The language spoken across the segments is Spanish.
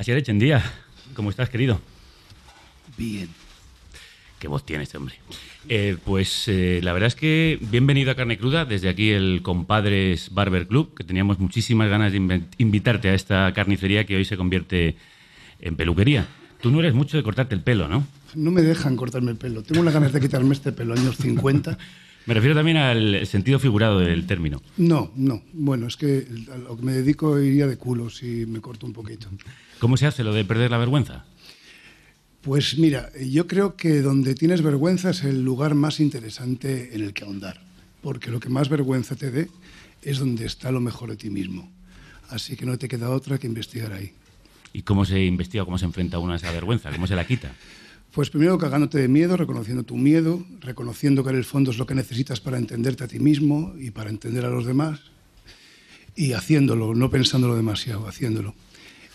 Asier Etxeandía, ¿cómo estás, querido? Bien. ¿Qué voz tiene este hombre? La verdad es que bienvenido a Carne Cruda, desde aquí el Compadres Barber Club, que teníamos muchísimas ganas de invitarte a esta carnicería que hoy se convierte en peluquería. Tú no eres mucho de cortarte el pelo, ¿no? No me dejan cortarme el pelo. Tengo unas ganas de quitarme este pelo, años 50. Me refiero también al sentido figurado del término. No. Bueno, es que a lo que me dedico iría de culo si me corto un poquito. ¿Cómo se hace lo de perder la vergüenza? Pues mira, yo creo que donde tienes vergüenza es el lugar más interesante en el que ahondar, porque lo que más vergüenza te dé es donde está lo mejor de ti mismo. Así que no te queda otra que investigar ahí. ¿Y cómo se investiga, cómo se enfrenta uno a esa vergüenza? ¿Cómo se la quita? Pues primero cagándote de miedo, reconociendo tu miedo, reconociendo que en el fondo es lo que necesitas para entenderte a ti mismo y para entender a los demás, y haciéndolo, no pensándolo demasiado, haciéndolo.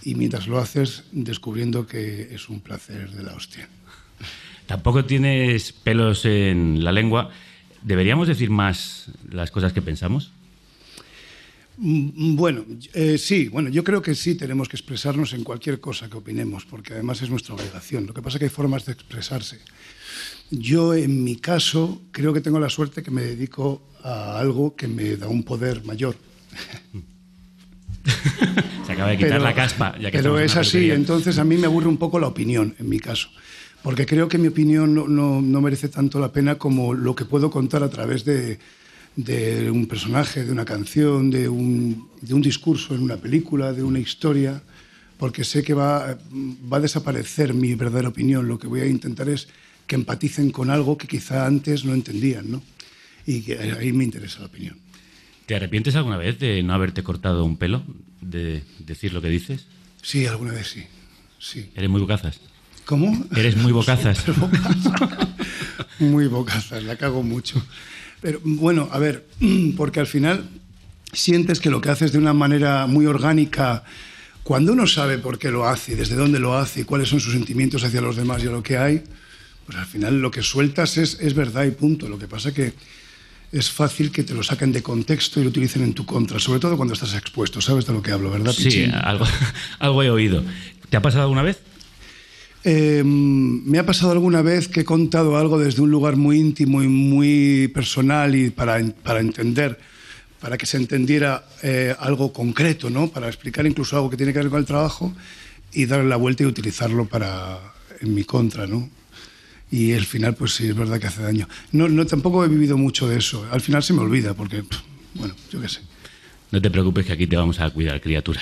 Y mientras lo haces, descubriendo que es un placer de la hostia. Tampoco tienes pelos en la lengua. ¿Deberíamos decir más las cosas que pensamos? Bueno, sí. Bueno, yo creo que sí tenemos que expresarnos en cualquier cosa que opinemos, porque además es nuestra obligación. Lo que pasa es que hay formas de expresarse. Yo, en mi caso, creo que tengo la suerte que me dedico a algo que me da un poder mayor. Se acaba de quitar la caspa. Ya que pero es así, entonces a mí me aburre un poco la opinión, en mi caso. Porque creo que mi opinión no merece tanto la pena como lo que puedo contar a través de un personaje, de una canción, de un discurso en una película, de una historia, porque sé que va a desaparecer mi verdadera opinión. Lo que voy a intentar es que empaticen con algo que quizá antes no entendían, ¿no? Y que ahí me interesa la opinión. ¿Te arrepientes alguna vez de no haberte cortado un pelo? ¿De decir lo que dices? Sí, alguna vez sí. ¿Eres muy bocazas? ¿Cómo? Eres muy bocazas. Sí, muy bocazas, la cago mucho. Pero bueno, a ver, porque al final sientes que lo que haces de una manera muy orgánica, cuando uno sabe por qué lo hace, desde dónde lo hace y cuáles son sus sentimientos hacia los demás y a lo que hay, pues al final lo que sueltas es verdad y punto. Lo que pasa que es fácil que te lo saquen de contexto y lo utilicen en tu contra, sobre todo cuando estás expuesto. ¿Sabes de lo que hablo, verdad, Pichín? Sí, algo he oído. ¿Te ha pasado alguna vez? Me ha pasado alguna vez que he contado algo desde un lugar muy íntimo y muy personal y para que se entendiera algo concreto, ¿no? Para explicar incluso algo que tiene que ver con el trabajo y darle la vuelta y utilizarlo en mi contra, ¿no? Y al final, pues sí, es verdad que hace daño. No, tampoco he vivido mucho de eso. Al final se me olvida porque, bueno, yo qué sé. No te preocupes que aquí te vamos a cuidar, criatura.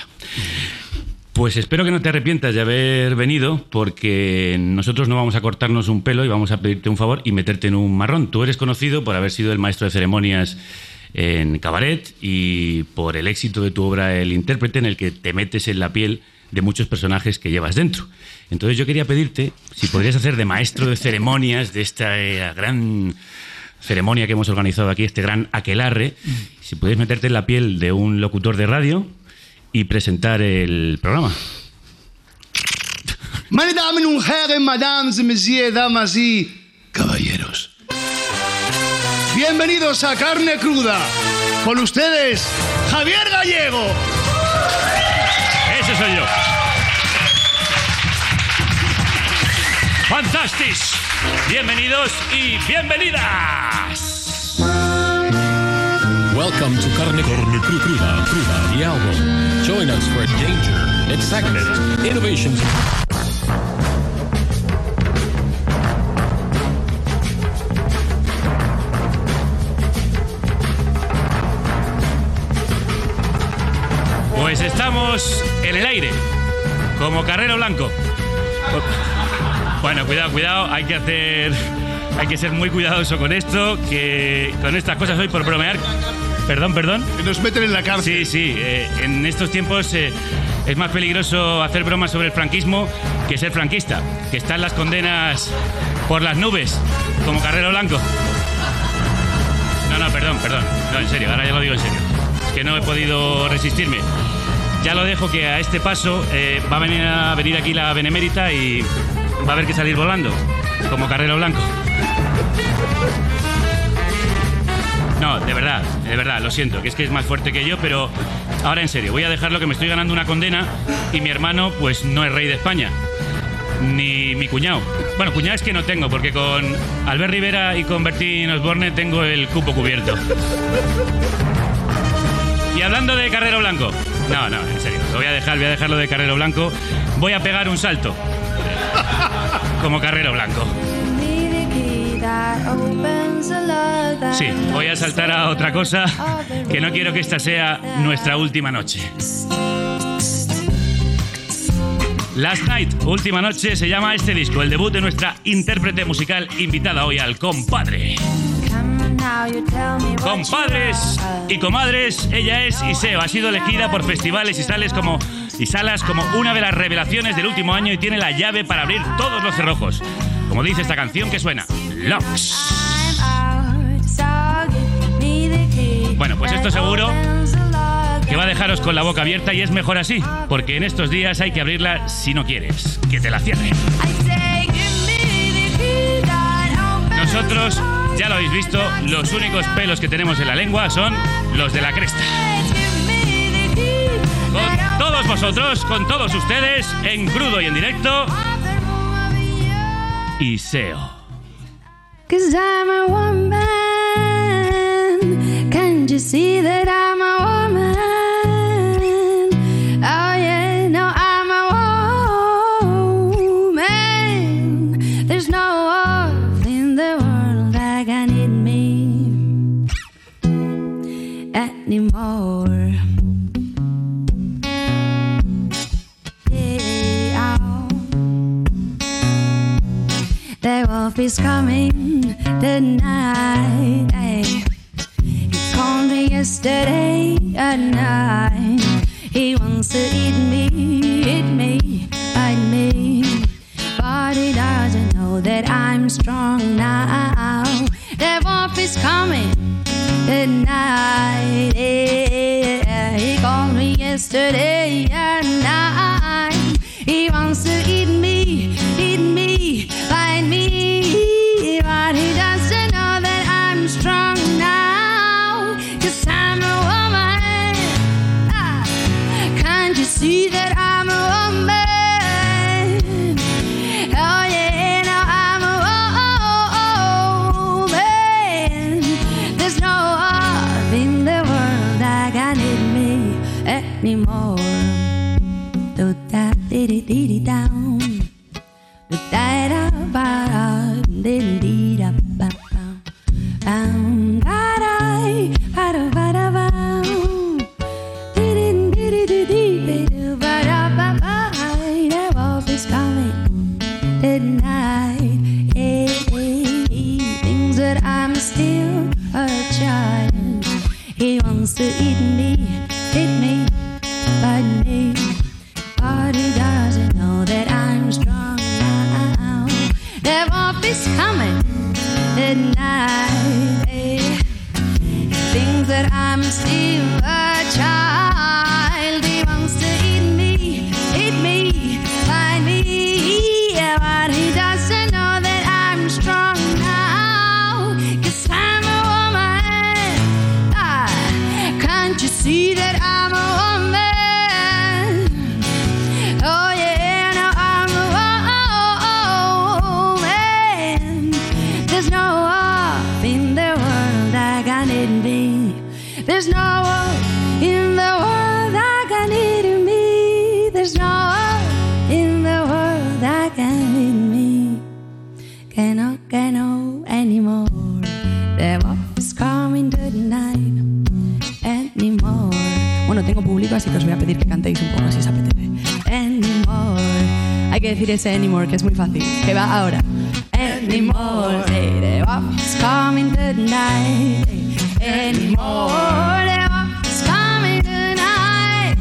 Pues espero que no te arrepientas de haber venido, porque nosotros no vamos a cortarnos un pelo y vamos a pedirte un favor y meterte en un marrón. Tú eres conocido por haber sido el maestro de ceremonias en Cabaret y por el éxito de tu obra El Intérprete, en el que te metes en la piel de muchos personajes que llevas dentro. Entonces yo quería pedirte si podrías hacer de maestro de ceremonias de esta gran ceremonia que hemos organizado aquí, este gran aquelarre, si pudieras meterte en la piel de un locutor de radio y presentar el programa. Meine Damen und Herren, Madame, Messieurs, Damas y Caballeros. Bienvenidos a Carne Cruda. Con ustedes, Javier Gallego. Ese soy yo. ¡Fantásticos! Bienvenidos y bienvenidas. Welcome to Carne Cruda, the album. Join us for danger, excitement, innovations. Pues estamos en el aire, como Carrero Blanco. Bueno, cuidado, hay que ser muy cuidadoso con esto, que con estas cosas hoy por bromear. Perdón. Que nos meten en la cárcel. Sí, en estos tiempos es más peligroso hacer bromas sobre el franquismo que ser franquista, que están las condenas por las nubes, como Carrero Blanco. No, perdón. No, en serio, ahora ya lo digo en serio. Es que no he podido resistirme. Ya lo dejo que a este paso va a venir aquí la Benemérita y va a haber que salir volando, como Carrero Blanco. No, de verdad, lo siento, que es más fuerte que yo, pero Ahora en serio, voy a dejarlo, que me estoy ganando una condena y mi hermano pues no es rey de España. Ni mi cuñado. Bueno, cuñado es que no tengo, porque con Albert Rivera y con Bertín Osborne tengo el cupo cubierto. Y hablando de Carrero Blanco. No, no, en serio. Lo voy a dejarlo de Carrero Blanco. Voy a pegar un salto. Como Carrero Blanco. Sí, voy a saltar a otra cosa, que no quiero que esta sea nuestra última noche. Last Night, última noche, se llama este disco, el debut de nuestra intérprete musical invitada hoy al Compadre. Compadres y comadres, ella es Iseo, ha sido elegida por festivales y salas como una de las revelaciones del último año y tiene la llave para abrir todos los cerrojos. Como dice esta canción que suena, Locks. Bueno, pues esto seguro que va a dejaros con la boca abierta, y es mejor así, porque en estos días hay que abrirla si no quieres que te la cierren. Nosotros, ya lo habéis visto, los únicos pelos que tenemos en la lengua son los de la cresta. Con todos vosotros, con todos ustedes, en crudo y en directo, Iseo. 'Cause I'm a woman, can't you see that I'm a woman? Anymore. Yeah. The wolf is coming tonight. He called me yesterday at night. He wants to eat me, bite me. But he doesn't know that I'm strong now. The wolf is coming. At night, yeah. He called me yesterday at night. He wants to eat me, bite me. But he doesn't know that I'm strong now. 'Cause I'm a woman. Ah, can't you see that I'm a woman? Oh yeah. Anymore, do da dee dee dee down, do da da ba dee dee da ba down, da da da ba da ba, dee dee dee dee dee ba da ba ba. The wolf is coming at night. He thinks that I'm still a child. He wants to eat me. But he doesn't know that I'm strong now. The wolf is coming at night. He thinks that I'm still a child. He wants to eat me, find me. But he doesn't know that I'm strong now. 'Cause I'm a woman. Ah, can't you see that I'm a woman? There's no one in the world that can need me. There's no one in the world that can need me. Cannot anymore. The wolf is coming tonight anymore. Bueno, tengo público, así que os voy a pedir que cantéis un poco si os apetece. Anymore. Hay que decir ese anymore, que es muy fácil. Que va ahora. Anymore. The wolf is coming tonight. Anymore, the wolf is coming tonight.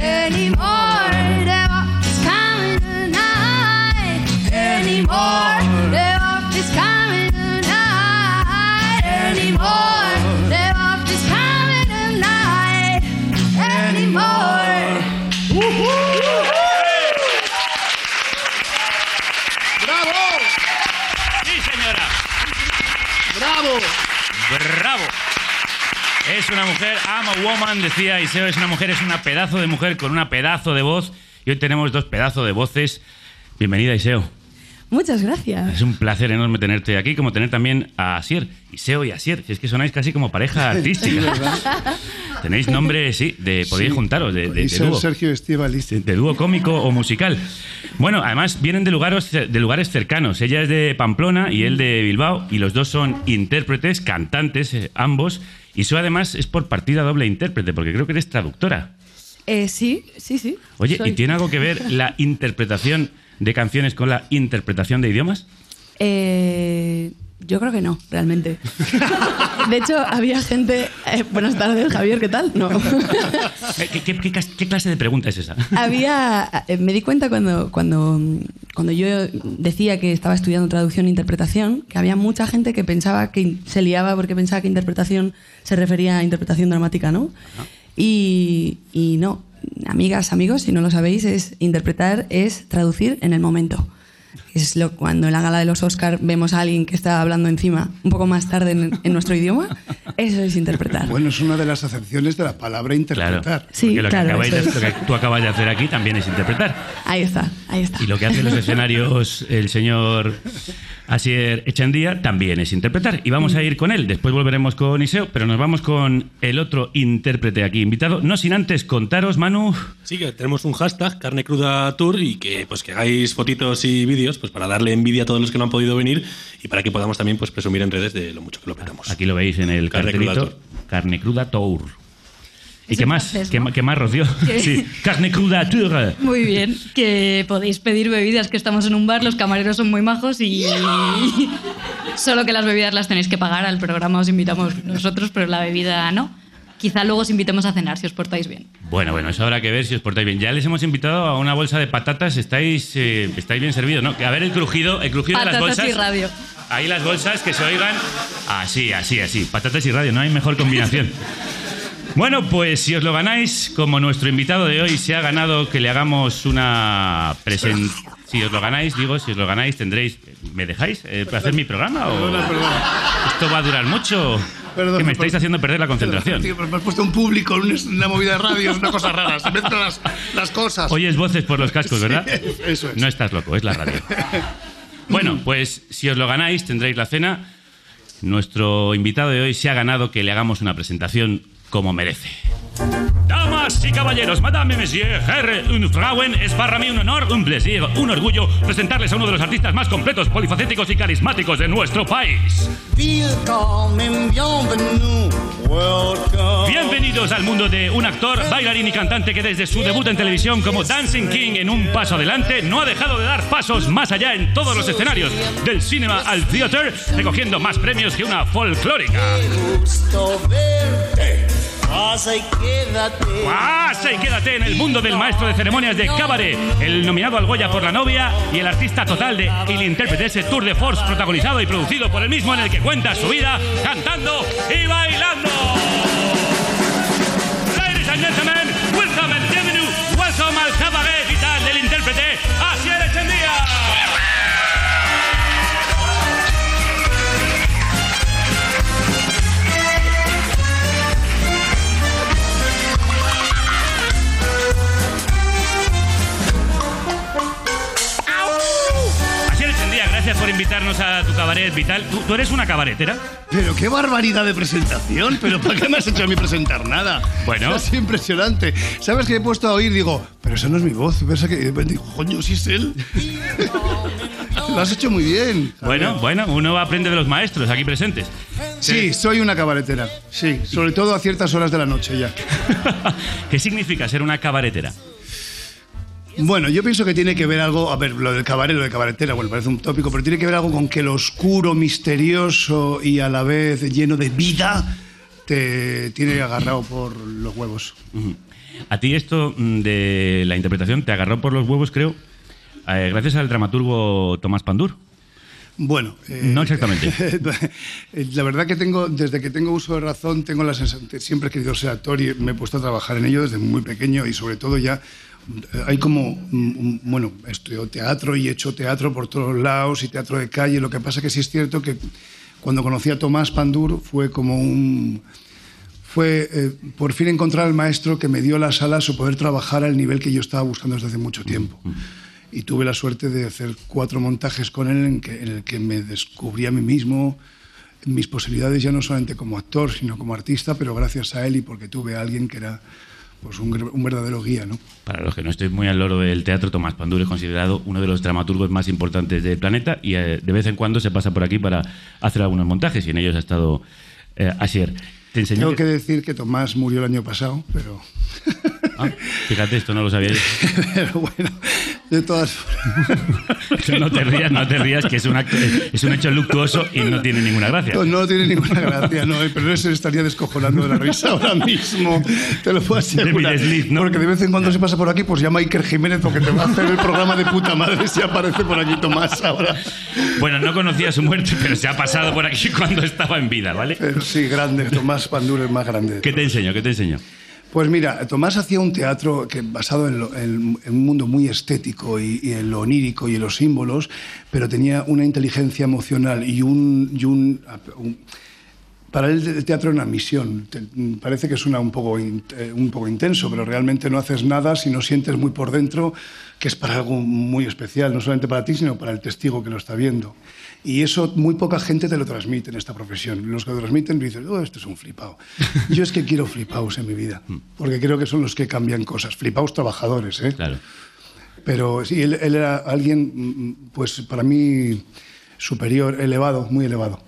Anymore, the wolf is coming tonight. Anymore, the wolf is coming tonight. Anymore, the wolf is coming tonight. Anymore. Bravo. Sí, señora. Bravo. Bravo. es una mujer, I'm a woman, decía Iseo, es una mujer, es una pedazo de mujer con una pedazo de voz. Y hoy tenemos dos pedazos de voces. Bienvenida, Iseo. Muchas gracias. Es un placer enorme tenerte aquí, como tener también a Asier, Iseo y Asier. Si es que sonáis casi como pareja artística. Sí, ¿verdad? Tenéis nombre, sí, de podéis juntaros, de dúo. Sergio Estíbaliz. De dúo cómico o musical. Bueno, además vienen de lugares cercanos. Ella es de Pamplona y él de Bilbao. Y los dos son intérpretes, cantantes, ambos. Y eso además es por partida doble intérprete, porque creo que eres traductora. Sí. Oye, soy. ¿Y tiene algo que ver la interpretación de canciones con la interpretación de idiomas? Yo creo que no, realmente. De hecho, había gente... buenas tardes, Javier, ¿qué tal? No. ¿Qué clase de pregunta es esa? Me di cuenta cuando yo decía que estaba estudiando traducción e interpretación, que había mucha gente que pensaba que se liaba porque pensaba que interpretación se refería a interpretación dramática, ¿no? Ajá. Y no. Amigas, amigos, si no lo sabéis, interpretar es traducir en el momento. Es cuando en la gala de los Oscar vemos a alguien que está hablando encima un poco más tarde en nuestro idioma, eso es interpretar. Bueno, es una de las acepciones de la palabra interpretar. Claro, sí, lo que tú acabas de hacer aquí también es interpretar. Ahí está. Y lo que hace en los escenarios el señor Asier Etxeandía también es interpretar. Y vamos a ir con él, después volveremos con Iseo, pero nos vamos con el otro intérprete aquí invitado. No sin antes contaros, Manu... Sí, que tenemos un hashtag, Carne Cruda Tour, y que hagáis fotitos y vídeos, pues para darle envidia a todos los que no han podido venir y para que podamos también pues presumir en redes de lo mucho que lo petamos. Aquí lo veis en el cartelito, Carne Cruda Tour. ¿Y qué más? Francés, ¿no? ¿Qué más, Rocío? Sí, Carne Cruda Tour. Muy bien, que podéis pedir bebidas, que estamos en un bar, los camareros son muy majos y solo que las bebidas las tenéis que pagar, al programa os invitamos nosotros, pero la bebida no. Quizá luego os invitemos a cenar si os portáis bien. Bueno, eso habrá que ver si os portáis bien. Ya les hemos invitado a una bolsa de patatas. Estáis bien servidos, ¿no? A ver el crujido de las bolsas. Patatas y radio. Ahí las bolsas que se oigan así. Patatas y radio, no hay mejor combinación. Bueno, pues si os lo ganáis, como nuestro invitado de hoy se ha ganado que le hagamos una presentación. Si os lo ganáis, tendréis... ¿Me dejáis hacer mi programa? Perdona. ¿Esto va a durar mucho? Que me estáis haciendo perder la concentración. Tío, pero me has puesto un público, una movida de radio, es una cosa rara. Se mezclan las cosas. Oyes voces por los cascos, ¿verdad? Sí, eso es. No estás loco, es la radio. Bueno, pues si os lo ganáis, tendréis la cena. Nuestro invitado de hoy se ha ganado que le hagamos una presentación como merece. Damas y caballeros, madame, monsieur, herr, frauen, es para mí un honor, un placer, un orgullo presentarles a uno de los artistas más completos, polifacéticos y carismáticos de nuestro país. Bienvenidos al mundo de un actor, bailarín y cantante que desde su debut en televisión como Dancing King en Un Paso Adelante no ha dejado de dar pasos más allá en todos los escenarios, del cinema al theater, recogiendo más premios que una folclórica. ¡Pasa y quédate en el mundo del maestro de ceremonias de Cabaret, el nominado al Goya por La novia y el artista total de El Intérprete, ese tour de force protagonizado y producido por el mismo en el que cuenta su vida cantando y bailando! Ladies and gentlemen, welcome and bienvenue, welcome al Cabaret vital del Intérprete, Asier Etxeandía. Gracias por invitarnos a tu cabaret vital. ¿Tú eres una cabaretera? Pero qué barbaridad de presentación. ¿Pero para qué me has hecho a mí presentar nada? Bueno. Es impresionante. ¿Sabes que he puesto a oír? Digo, pero esa no es mi voz. Pensé que... Digo, coño, sí es él. Lo has hecho muy bien. Bueno, uno aprende de los maestros aquí presentes. Sí, soy una cabaretera. Sí, sobre todo a ciertas horas de la noche ya. ¿Qué significa ser una cabaretera? Bueno, yo pienso que tiene que ver algo, a ver, lo del cabaret, lo de cabaretera, bueno, parece un tópico, pero tiene que ver algo con que lo oscuro, misterioso y a la vez lleno de vida te tiene agarrado por los huevos. A ti esto de la interpretación te agarró por los huevos, creo, gracias al dramaturgo Tomaž Pandur. Bueno, no exactamente. La verdad que desde que tengo uso de razón, tengo la sensación, siempre he querido ser actor y me he puesto a trabajar en ello desde muy pequeño y sobre todo ya... Hay como, bueno, estudio teatro y he hecho teatro por todos lados y teatro de calle. Lo que pasa que sí es cierto que cuando conocí a Tomaž Pandur fue como un... fue por fin encontrar al maestro que me dio las alas o poder trabajar al nivel que yo estaba buscando desde hace mucho tiempo. Y tuve la suerte de hacer 4 montajes con él en el que me descubrí a mí mismo, mis posibilidades ya no solamente como actor, sino como artista, pero gracias a él y porque tuve a alguien que era pues un verdadero guía, ¿no? Para los que no estéis muy al loro del teatro, Tomaž Pandur es considerado uno de los dramaturgos más importantes del planeta y de vez en cuando se pasa por aquí para hacer algunos montajes y en ellos ha estado Asier. Tengo que decir que Tomás murió el año pasado, pero... Ah, fíjate, esto no lo sabía yo. Pero bueno, de todas formas... No te rías, que es un hecho luctuoso y no tiene ninguna gracia. No tiene ninguna gracia, no, pero eso estaría descojonando de la risa ahora mismo, te lo puedo asegurar. De mi desliz, ¿no? Porque de vez en cuando se pasa por aquí, pues llama a Iker Jiménez porque te va a hacer el programa de puta madre si aparece por aquí Tomás ahora. Bueno, no conocía su muerte, pero se ha pasado por aquí cuando estaba en vida, ¿vale? Pero sí, grande, Tomaž Pandur es más grande. ¿Qué te enseñó? Pues mira, Tomás hacía un teatro que basado en un mundo muy estético y en lo onírico y en los símbolos, pero tenía una inteligencia emocional y para él el teatro era una misión. Parece que suena un poco intenso, pero realmente no haces nada si no sientes muy por dentro que es para algo muy especial, no solamente para ti, sino para el testigo que lo está viendo. Y eso muy poca gente te lo transmite en esta profesión. Los que lo transmiten dicen, oh, esto es un flipao. Yo es que quiero flipaos en mi vida, porque creo que son los que cambian cosas. Flipaos trabajadores, ¿eh? Claro. Pero sí, él era alguien, pues para mí, superior, elevado, muy elevado.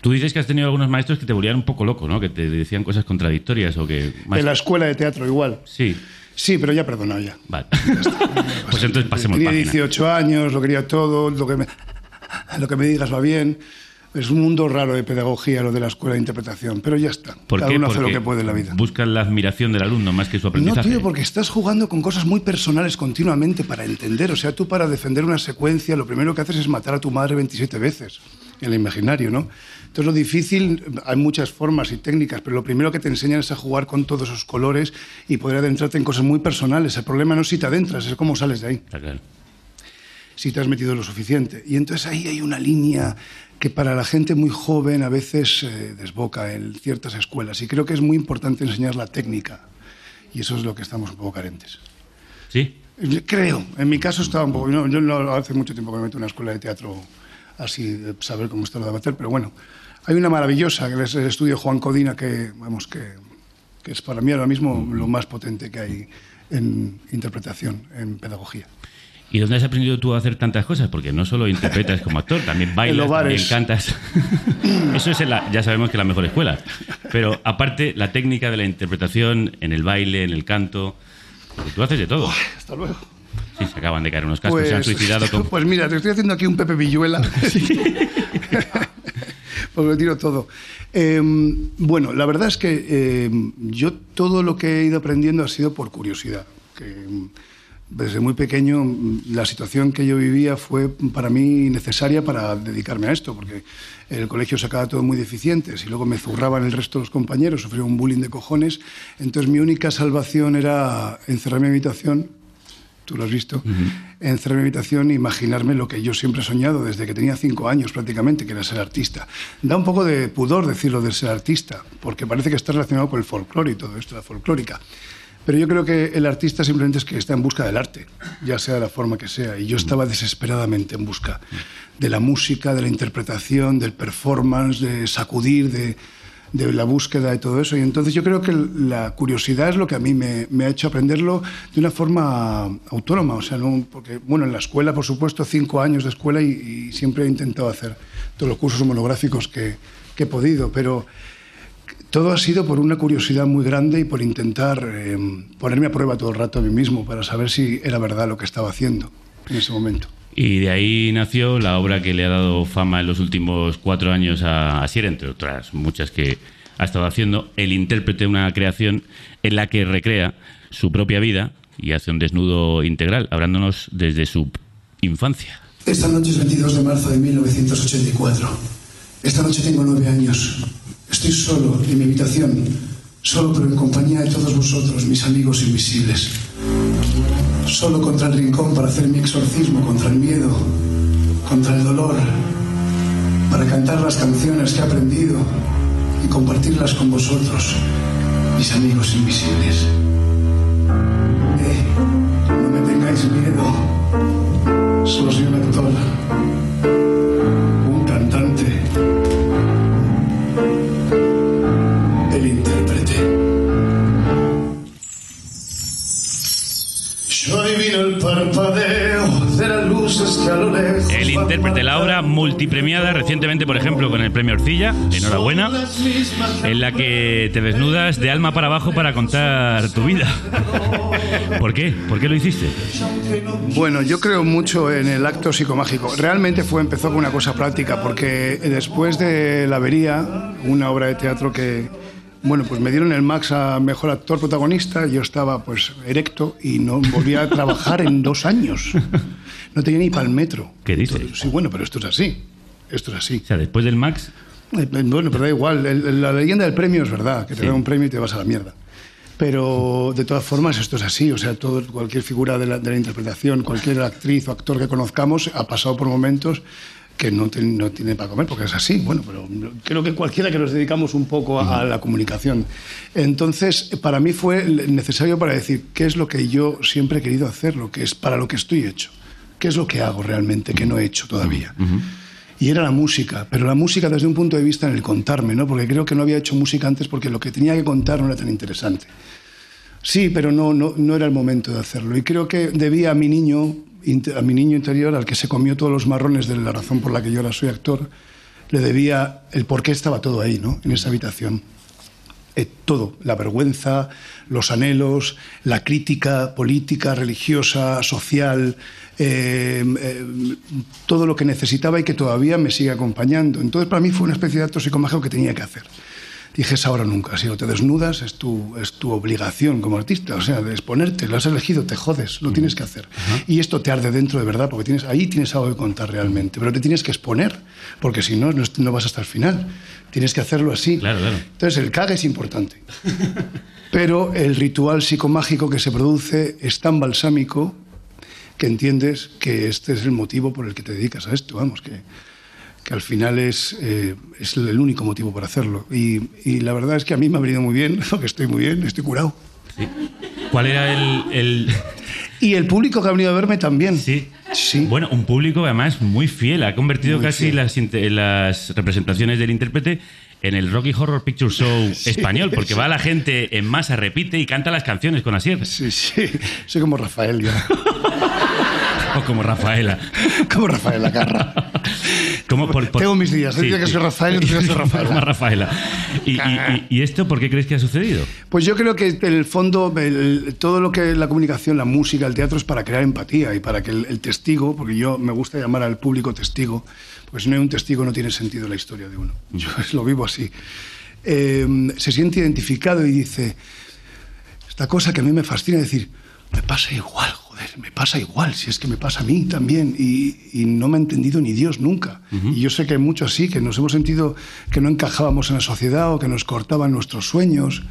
Tú dices que has tenido algunos maestros que te volvían un poco loco, ¿no? Que te decían cosas contradictorias o que... En la escuela de teatro igual. Sí. Sí, pero ya he perdonado ya. Vale. Ya está. Pues entonces pasemos página. Tenía 18 años, lo quería todo, lo que me digas va bien. Es un mundo raro de pedagogía lo de la escuela de interpretación, pero ya está. Cada uno hace lo que puede en la vida. Buscan la admiración del alumno más que su aprendizaje. No, tío, porque estás jugando con cosas muy personales continuamente para entender. O sea, tú para defender una secuencia lo primero que haces es matar a tu madre 27 veces en el imaginario, ¿no? Entonces lo difícil, hay muchas formas y técnicas, pero lo primero que te enseñan es a jugar con todos esos colores y poder adentrarte en cosas muy personales. El problema no es si te adentras, es cómo sales de ahí. Claro. Si te has metido lo suficiente. Y entonces ahí hay una línea que para la gente muy joven a veces desboca en ciertas escuelas. Y creo que es muy importante enseñar la técnica. Y eso es lo que estamos un poco carentes. ¿Sí? Creo. En mi caso estaba un poco... No, yo no hace mucho tiempo que me meto en una escuela de teatro así, de saber cómo está lo de amateur, pero bueno. Hay una maravillosa, que es el estudio Juan Codina, que es para mí ahora mismo lo más potente que hay en interpretación, en pedagogía. ¿Y dónde has aprendido tú a hacer tantas cosas? Porque no solo interpretas como actor, también bailas, también cantas. Eso es ya sabemos que es la mejor escuela. Pero aparte, la técnica de la interpretación, en el baile, en el canto, porque tú haces de todo. Hasta luego. Sí, se acaban de caer unos cascos, se han suicidado. Pues mira, te estoy haciendo aquí un Pepe Villuela. Pues lo tiro todo. Bueno, la verdad es que yo todo lo que he ido aprendiendo ha sido por curiosidad. Desde muy pequeño, la situación que yo vivía fue para mí necesaria para dedicarme a esto, porque el colegio sacaba todo muy deficientes y luego me zurraban el resto de los compañeros, sufría un bullying de cojones. Entonces mi única salvación era encerrarme en mi habitación, tú lo has visto, encerrarme en mi habitación e imaginarme lo que yo siempre he soñado desde que tenía 5 años prácticamente, que era ser artista. Da un poco de pudor decirlo de ser artista, porque parece que está relacionado con el folclore y todo esto, la folclórica. Pero yo creo que el artista simplemente es que está en busca del arte, ya sea de la forma que sea. Y yo estaba desesperadamente en busca de la música, de la interpretación, del performance, de sacudir, de la búsqueda y todo eso. Y entonces yo creo que la curiosidad es lo que a mí me ha hecho aprenderlo de una forma autónoma. O sea, no, porque, bueno, en la escuela, por supuesto, 5 años de escuela y siempre he intentado hacer todos los cursos monográficos que he podido, pero... Todo ha sido por una curiosidad muy grande y por intentar ponerme a prueba todo el rato a mí mismo para saber si era verdad lo que estaba haciendo en ese momento. Y de ahí nació la obra que le ha dado fama en los últimos 4 años a Asier, entre otras muchas que ha estado haciendo, El Intérprete, una creación en la que recrea su propia vida y hace un desnudo integral, hablándonos desde su infancia. Esta noche es 22 de marzo de 1984. Esta noche tengo 9 años. Estoy solo en mi habitación, solo pero en compañía de todos vosotros, mis amigos invisibles. Solo contra el rincón para hacer mi exorcismo, contra el miedo, contra el dolor, para cantar las canciones que he aprendido, y compartirlas con vosotros, mis amigos invisibles. No me tengáis miedo, solo soy un actor, un cantante, el intérprete. Yo adivino el parpadeo de las luces que a lo lejos... El intérprete, la obra multipremiada recientemente, por ejemplo, con el premio Orcilla, enhorabuena, en la que te desnudas de alma para abajo para contar tu vida. ¿Por qué? ¿Por qué lo hiciste? Bueno, yo creo mucho en el acto psicomágico. Realmente empezó con una cosa práctica, porque después de La Avería, una obra de teatro que... Bueno, pues me dieron el Max a mejor actor protagonista, yo estaba pues erecto y no volvía a trabajar en 2 años. No tenía ni para el metro. ¿Qué dices? Sí, bueno, pero esto es así. Esto es así. O sea, después del Max... Bueno, pero da igual. La leyenda del premio es verdad, que te dan un premio y te vas a la mierda. Pero, de todas formas, esto es así. O sea, todo, cualquier figura de la interpretación, cualquier actriz o actor que conozcamos ha pasado por momentos que no tiene para comer, porque es así. Bueno, pero creo que cualquiera que nos dedicamos un poco a la comunicación. Entonces, para mí fue necesario para decir qué es lo que yo siempre he querido hacer, lo que es para lo que estoy hecho, qué es lo que hago realmente, que no he hecho todavía. Y era la música, pero la música desde un punto de vista en el contarme, ¿no? Porque creo que no había hecho música antes porque lo que tenía que contar no era tan interesante. Sí, pero no era el momento de hacerlo. Y creo que debía a mi niño interior, al que se comió todos los marrones de la razón por la que yo ahora soy actor, le debía el por qué estaba todo ahí, ¿no? En esa habitación. Todo, la vergüenza, los anhelos, la crítica política, religiosa, social, todo lo que necesitaba y que todavía me sigue acompañando. Entonces, para mí fue una especie de acto psicomágico que tenía que hacer. Dije, es ahora o nunca, si no te desnudas es tu obligación como artista, o sea, de exponerte, lo has elegido, te jodes, lo tienes que hacer. Y esto te arde dentro de verdad, porque ahí tienes algo que contar realmente, pero te tienes que exponer, porque si no, no vas hasta el final, tienes que hacerlo así. Claro. Entonces el cague es importante, pero el ritual psicomágico que se produce es tan balsámico que entiendes que este es el motivo por el que te dedicas a esto, vamos, que al final es el único motivo para hacerlo. Y la verdad es que a mí me ha venido muy bien, porque estoy muy bien, estoy curado. Sí. ¿Cuál era el...? Y el público que ha venido a verme también. Sí. Bueno, un público además muy fiel. Ha convertido muy casi las representaciones del intérprete en el Rocky Horror Picture Show español, porque va la gente en masa, repite y canta las canciones con Asier. Sí. Soy como Rafael ya. O como Rafaela. Como Rafaela Carra. Tengo mis días. El día que soy Rafael, otro día soy Rafaela. Rafaela. ¿Y esto por qué crees que ha sucedido? Pues yo creo que en el fondo todo lo que es la comunicación, la música, el teatro es para crear empatía y para que el testigo, porque yo me gusta llamar al público testigo, porque si no hay un testigo no tiene sentido la historia de uno. Yo lo vivo así. Se siente identificado y dice, esta cosa que a mí me fascina, decir, me pasa igual, joder, me pasa igual, si es que me pasa a mí también, y no me ha entendido ni Dios nunca. Y yo sé que hay muchos así, que nos hemos sentido que no encajábamos en la sociedad, o que nos cortaban nuestros sueños,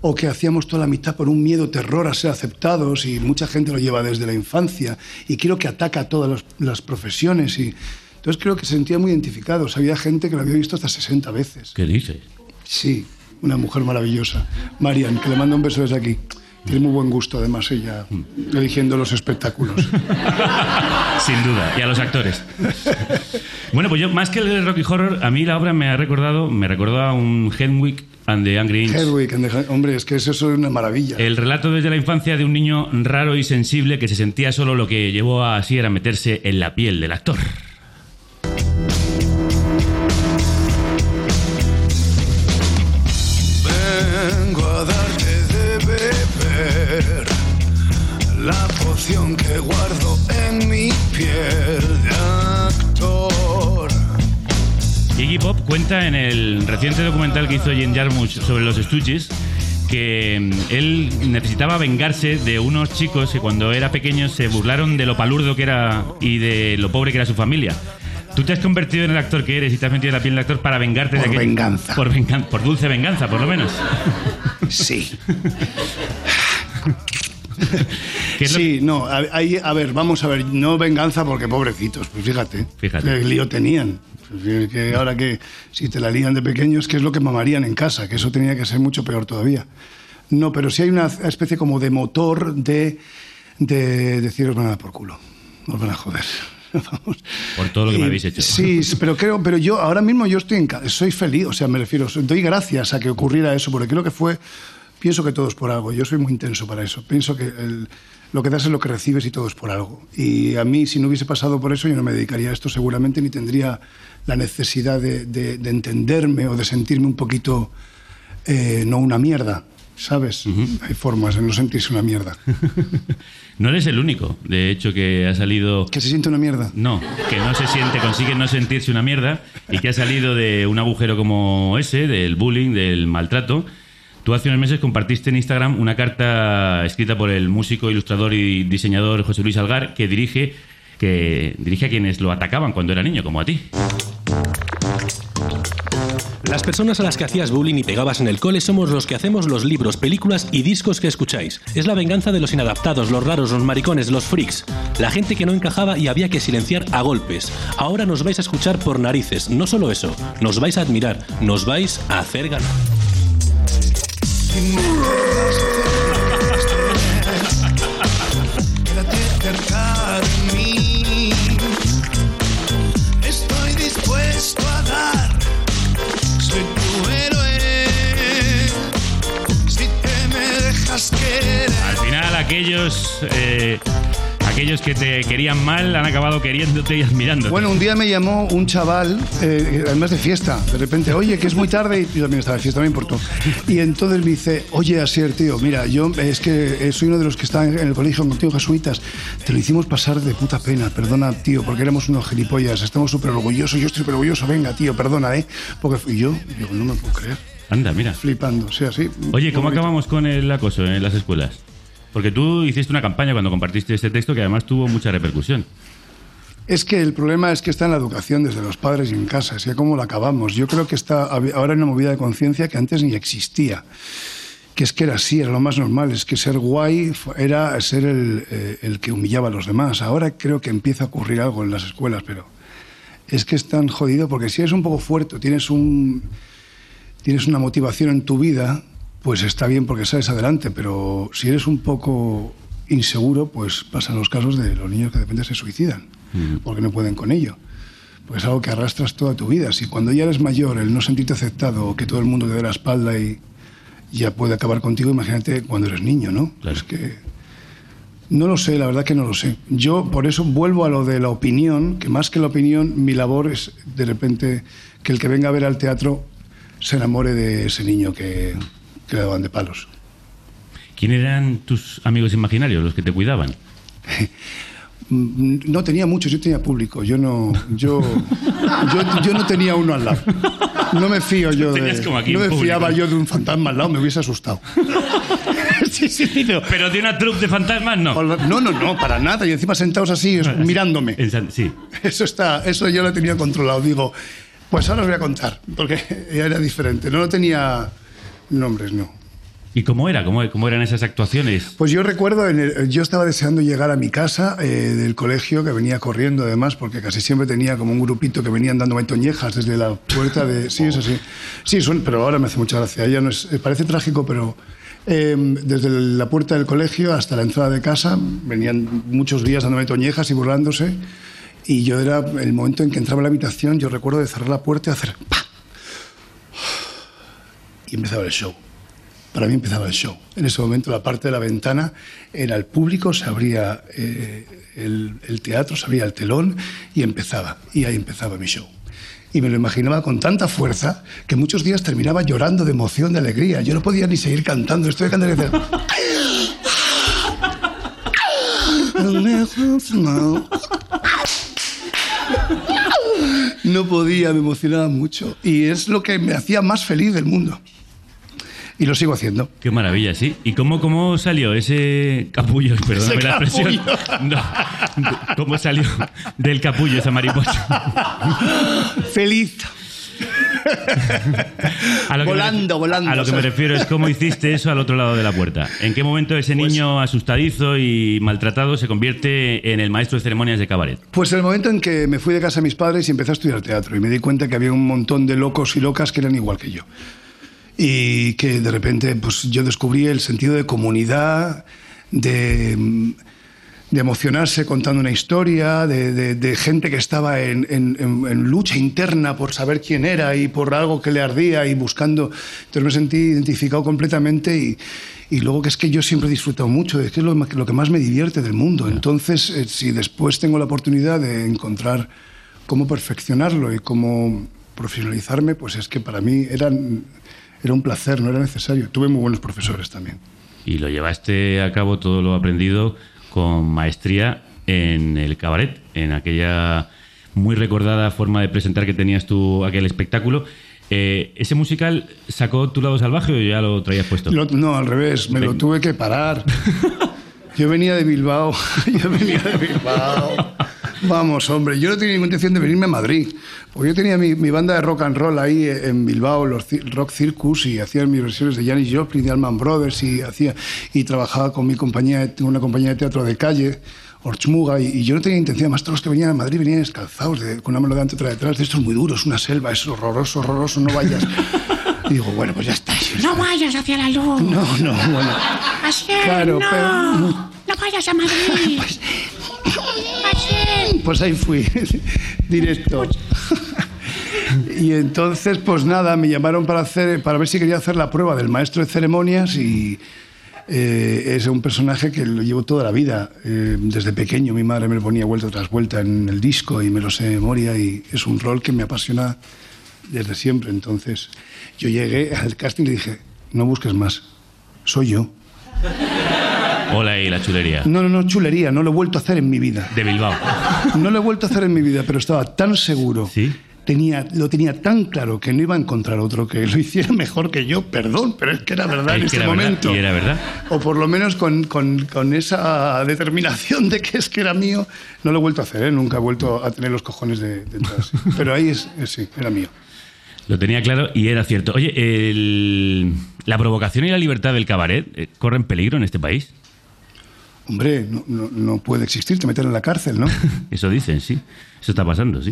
o que hacíamos toda la mitad por un miedo, terror a ser aceptados, y mucha gente lo lleva desde la infancia, y creo que ataca a todas las profesiones. Entonces creo que se sentía muy identificado, o sea, había gente que lo había visto hasta 60 veces. ¿Qué dices? Sí, una mujer maravillosa, Marian, que le mando un beso desde aquí. Tiene muy buen gusto, además, ella eligiendo los espectáculos. Sin duda, y a los actores. Bueno, pues yo, más que el Rocky Horror, a mí la obra me recordó a un Hedwig and the Angry Inch. Hombre, es que eso es una maravilla. El relato desde la infancia de un niño raro y sensible que se sentía solo, lo que llevó a Asier a meterse en la piel del actor. Vengo a darte de beber la poción que guardo en mi piel de actor. Iggy Pop cuenta en el reciente documental que hizo Jim Jarmusch sobre los Stooges que él necesitaba vengarse de unos chicos que cuando era pequeño se burlaron de lo palurdo que era y de lo pobre que era su familia. Tú te has convertido en el actor que eres y te has metido en la piel del actor para vengarte de aquel... Venganza. Por venganza. Por dulce venganza, por lo menos. Sí. Sí, no, a ver, vamos a ver, no venganza porque pobrecitos, pues fíjate. Qué lío tenían. Que ahora que si te la lían de pequeños, que es lo que mamarían en casa, que eso tenía que ser mucho peor todavía. No, pero sí hay una especie como de motor de decir, os van a dar por culo, os van a joder. Vamos. Por todo lo que me habéis hecho. Sí, pero yo ahora mismo yo estoy en casa, soy feliz, o sea, me refiero, doy gracias a que ocurriera eso, porque creo que fue, pienso que todo es por algo, yo soy muy intenso para eso, pienso que lo que das es lo que recibes y todo es por algo. Y a mí, si no hubiese pasado por eso, yo no me dedicaría a esto seguramente, ni tendría la necesidad de entenderme o de sentirme un poquito, no una mierda, ¿sabes? Uh-huh. Hay formas de no sentirse una mierda. No eres el único, de hecho, que ha salido... ¿Que se siente una mierda? No, que no se siente, consigue no sentirse una mierda y que ha salido de un agujero como ese, del bullying, del maltrato. Tú hace unos meses compartiste en Instagram una carta escrita por el músico, ilustrador y diseñador José Luis Algar que dirige a quienes lo atacaban cuando era niño, como a ti. Las personas a las que hacías bullying y pegabas en el cole somos los que hacemos los libros, películas y discos que escucháis. Es la venganza de los inadaptados, los raros, los maricones, los freaks. La gente que no encajaba y había que silenciar a golpes. Ahora nos vais a escuchar por narices. No solo eso, nos vais a admirar, nos vais a hacer ganar. Quédate cerca de mí. Estoy dispuesto a dar. Soy tu héroe, si te me dejas querer. Al final aquellos que te querían mal han acabado queriéndote y admirándote. Bueno, un día me llamó un chaval, además de fiesta, de repente, oye, que es muy tarde, y yo también estaba de fiesta, me importó. Y entonces me dice, oye, Asier, tío, mira, yo es que soy uno de los que estaba en el colegio contigo, jesuitas, te lo hicimos pasar de puta pena, perdona, tío, porque éramos unos gilipollas, estamos súper orgullosos, yo estoy súper orgulloso, venga, tío, perdona, porque y yo no me puedo creer. Anda, mira. Flipando, o sea, sí. Oye, ¿cómo acabamos con el acoso en las escuelas? Porque tú hiciste una campaña cuando compartiste este texto que además tuvo mucha repercusión. Es que el problema es que está en la educación desde los padres y en casa. Es que cómo la acabamos. Yo creo que está ahora en una movida de conciencia que antes ni existía. Que es que era así, era lo más normal. Es que ser guay era ser el que humillaba a los demás. Ahora creo que empieza a ocurrir algo en las escuelas, pero es que es tan jodido porque si eres un poco fuerte, tienes una motivación en tu vida... Pues está bien porque sales adelante, pero si eres un poco inseguro, pues pasan los casos de los niños que de repente se suicidan, porque no pueden con ello. Pues es algo que arrastras toda tu vida. Si cuando ya eres mayor el no sentirte aceptado o que todo el mundo te dé la espalda y ya puede acabar contigo, imagínate cuando eres niño, ¿no? Claro. Es que no lo sé, la verdad que no lo sé. Yo por eso vuelvo a lo de la opinión, que más que la opinión, mi labor es de repente que el que venga a ver al teatro se enamore de ese niño que le daban de palos. ¿Quién eran tus amigos imaginarios, los que te cuidaban? No tenía muchos, yo tenía público. Yo no tenía uno al lado. No me fío yo de... No me fiaba yo de un fantasma al lado, me hubiese asustado. Sí, no. Pero de una troupe de fantasmas no. No, para nada. Y encima sentados así, mirándome. Sí. Eso yo lo tenía controlado. Digo, pues ahora os voy a contar, porque era diferente. No lo tenía... Nombres no. ¿Y cómo era? ¿Cómo eran esas actuaciones? Pues yo recuerdo, yo estaba deseando llegar a mi casa del colegio, que venía corriendo además, porque casi siempre tenía como un grupito que venían dándome toñejas desde la puerta de... Sí, es así. Sí, pero ahora me hace mucha gracia. Ya no es, parece trágico, pero desde la puerta del colegio hasta la entrada de casa venían muchos días dándome toñejas y burlándose. Y yo era el momento en que entraba a la habitación, yo recuerdo de cerrar la puerta y hacer... ¡pah! Y empezaba el show. Para mí empezaba el show. En ese momento la parte de la ventana era el público, se abría el teatro, se abría el telón y empezaba. Y ahí empezaba mi show. Y me lo imaginaba con tanta fuerza que muchos días terminaba llorando de emoción, de alegría. Yo no podía ni seguir cantando. Estoy cantando y decía... No podía, me emocionaba mucho. Y es lo que me hacía más feliz del mundo. Y lo sigo haciendo. Qué maravilla, sí. ¿Y cómo salió ese capullo? Perdóname la expresión. No. ¿Cómo salió del capullo esa mariposa? Feliz. Volando. A lo que me refiero es cómo hiciste eso al otro lado de la puerta. ¿En qué momento ese niño asustadizo y maltratado se convierte en el maestro de ceremonias de Cabaret? Pues el momento en que me fui de casa a mis padres y empecé a estudiar teatro. Y me di cuenta que había un montón de locos y locas que eran igual que yo. Y que de repente pues yo descubrí el sentido de comunidad, de emocionarse contando una historia, de gente que estaba en lucha interna por saber quién era y por algo que le ardía y buscando. Entonces me sentí identificado completamente y luego que es que yo siempre he disfrutado mucho, es que es lo que más me divierte del mundo. Entonces, si después tengo la oportunidad de encontrar cómo perfeccionarlo y cómo profesionalizarme, pues es que para mí era un placer, no era necesario. Tuve muy buenos profesores también. Y lo llevaste a cabo todo lo aprendido con maestría en el Cabaret, en aquella muy recordada forma de presentar que tenías tú aquel espectáculo. ¿Ese musical sacó tu lado salvaje o ya lo traías puesto? No, al revés, me lo tuve que parar. Yo venía de Bilbao. Vamos, hombre, yo no tenía ninguna intención de venirme a Madrid. Porque yo tenía mi banda de rock and roll ahí en Bilbao, los Rock Circus, y hacía mis versiones de Janis Joplin, de Allman Brothers, y trabajaba con mi compañía, una compañía de teatro de calle, Orchmuga, y yo no tenía intención. Además, todos los que venían a Madrid venían descalzados, con una mano delante, otra detrás, de esto es muy duro, es una selva, es horroroso, no vayas. Y digo, bueno, pues ya está. No vayas hacia la luz. No, bueno. Asier, claro, no. Pero... no vayas a Madrid. Pues ahí fui, directo. Y entonces, pues nada, me llamaron para ver si quería hacer la prueba del maestro de ceremonias y es un personaje que lo llevo toda la vida. Desde pequeño mi madre me lo ponía vuelta tras vuelta en el disco y me lo sé de memoria y es un rol que me apasiona desde siempre. Entonces yo llegué al casting y le dije, no busques más, soy yo. Hola y la chulería. No, chulería, no lo he vuelto a hacer en mi vida. De Bilbao. No lo he vuelto a hacer en mi vida, pero estaba tan seguro. Sí. Lo tenía tan claro que no iba a encontrar otro que lo hiciera mejor que yo, perdón, pero es que era verdad en ese momento. Y era verdad. O por lo menos con esa determinación de que es que era mío. No lo he vuelto a hacer, ¿eh? Nunca he vuelto a tener los cojones detrás. Pero ahí sí, era mío. Lo tenía claro y era cierto. Oye, ¿la provocación y la libertad del Cabaret corren peligro en este país? Hombre, no puede existir, te meten en la cárcel, ¿no? Eso dicen, sí. Eso está pasando, sí.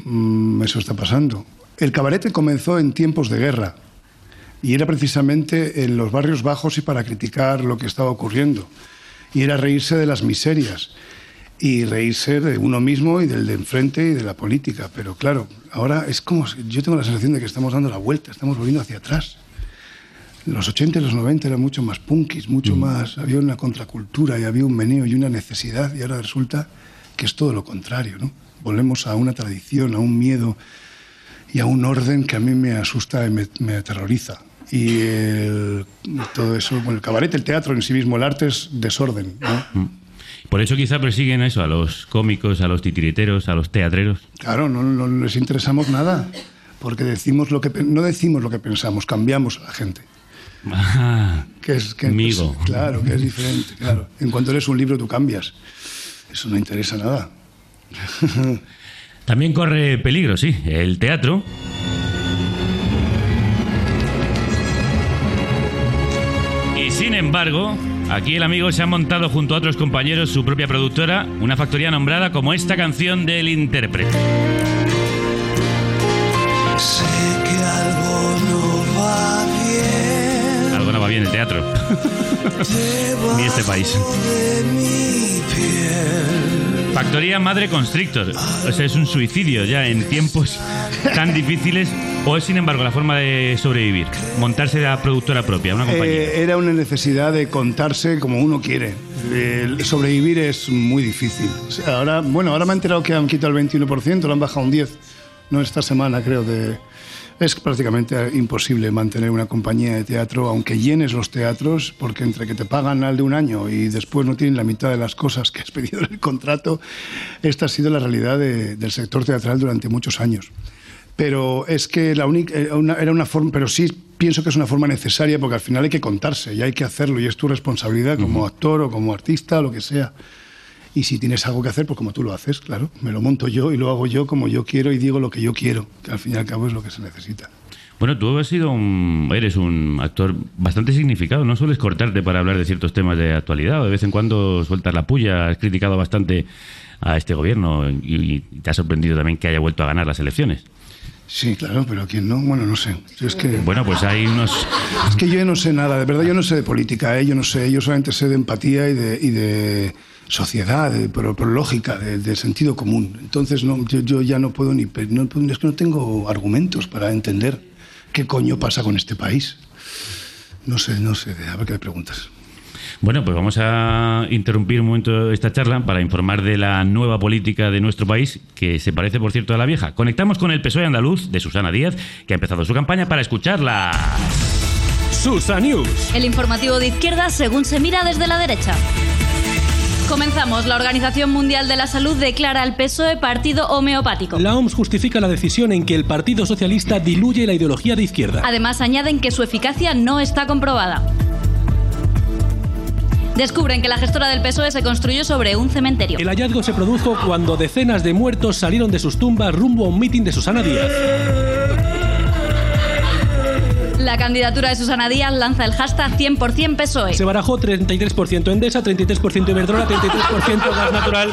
Eso está pasando. El Cabaret comenzó en tiempos de guerra y era precisamente en los barrios bajos y para criticar lo que estaba ocurriendo. Y era reírse de las miserias y reírse de uno mismo y del de enfrente y de la política. Pero claro, ahora es como... Yo tengo la sensación de que estamos dando la vuelta, estamos volviendo hacia atrás. Los 80 y los 90 eran mucho más punkis, mucho más... Había una contracultura y había un meneo y una necesidad y ahora resulta que es todo lo contrario, ¿no? Volvemos a una tradición, a un miedo y a un orden que a mí me asusta y me aterroriza. Y todo eso, bueno, el Cabaret, el teatro en sí mismo, el arte es desorden, ¿no? Por eso quizá persiguen a los cómicos, a los titiriteros, a los teatreros. Claro, no les interesamos nada porque no decimos lo que pensamos, cambiamos a la gente. Ah, que amigo. Pues, claro, que es diferente, claro. En cuanto lees un libro tú cambias. Eso no interesa nada. También corre peligro, sí, el teatro. Y sin embargo, aquí el amigo se ha montado junto a otros compañeros su propia productora, una factoría nombrada como esta canción del intérprete. Sé que algo no va bien. No va bien el teatro ni este país. Factoría Madre Constrictor, o sea, es un suicidio ya en tiempos tan difíciles, o es sin embargo la forma de sobrevivir, montarse de la productora propia, una compañía. Era una necesidad de contarse como uno quiere. Sobrevivir es muy difícil. Ahora me he enterado que han quitado el 21%, lo han bajado un 10%, no esta semana creo de... Es prácticamente imposible mantener una compañía de teatro, aunque llenes los teatros, porque entre que te pagan al de un año y después no tienen la mitad de las cosas que has pedido en el contrato, esta ha sido la realidad del sector teatral durante muchos años. Pero es que era una forma, pero sí pienso que es una forma necesaria, porque al final hay que contarse y hay que hacerlo, y es tu responsabilidad como actor o como artista, lo que sea. Y si tienes algo que hacer, pues como tú lo haces, claro. Me lo monto yo y lo hago yo como yo quiero y digo lo que yo quiero, que al fin y al cabo es lo que se necesita. Bueno, tú has sido eres un actor bastante significado, no sueles cortarte para hablar de ciertos temas de actualidad, o de vez en cuando sueltas la puya, has criticado bastante a este gobierno y te ha sorprendido también que haya vuelto a ganar las elecciones. Sí, claro, pero ¿quién no? Bueno, no sé. Yo es que... Bueno, pues hay unos... Es que yo no sé nada, de verdad, yo no sé de política, ¿eh? Yo no sé, yo solamente sé de empatía y de sociedad, pero lógica, de sentido común. Entonces no, yo ya no puedo ni... No, es que no tengo argumentos para entender qué coño pasa con este país. No sé, a ver qué me preguntas. Bueno, pues vamos a interrumpir un momento esta charla para informar de la nueva política de nuestro país, que se parece, por cierto, a la vieja. Conectamos con el PSOE andaluz de Susana Díaz, que ha empezado su campaña para escucharla. Susa News. El informativo de izquierda según se mira desde la derecha. Comenzamos. La Organización Mundial de la Salud declara al PSOE partido homeopático. La OMS justifica la decisión en que el Partido Socialista diluye la ideología de izquierda. Además, añaden que su eficacia no está comprobada. Descubren que la gestora del PSOE se construyó sobre un cementerio. El hallazgo se produjo cuando decenas de muertos salieron de sus tumbas rumbo a un mitin de Susana Díaz. La candidatura de Susana Díaz lanza el hashtag 100% PSOE. Se barajó 33% Endesa, 33% Iberdrola, 33% Gas Natural,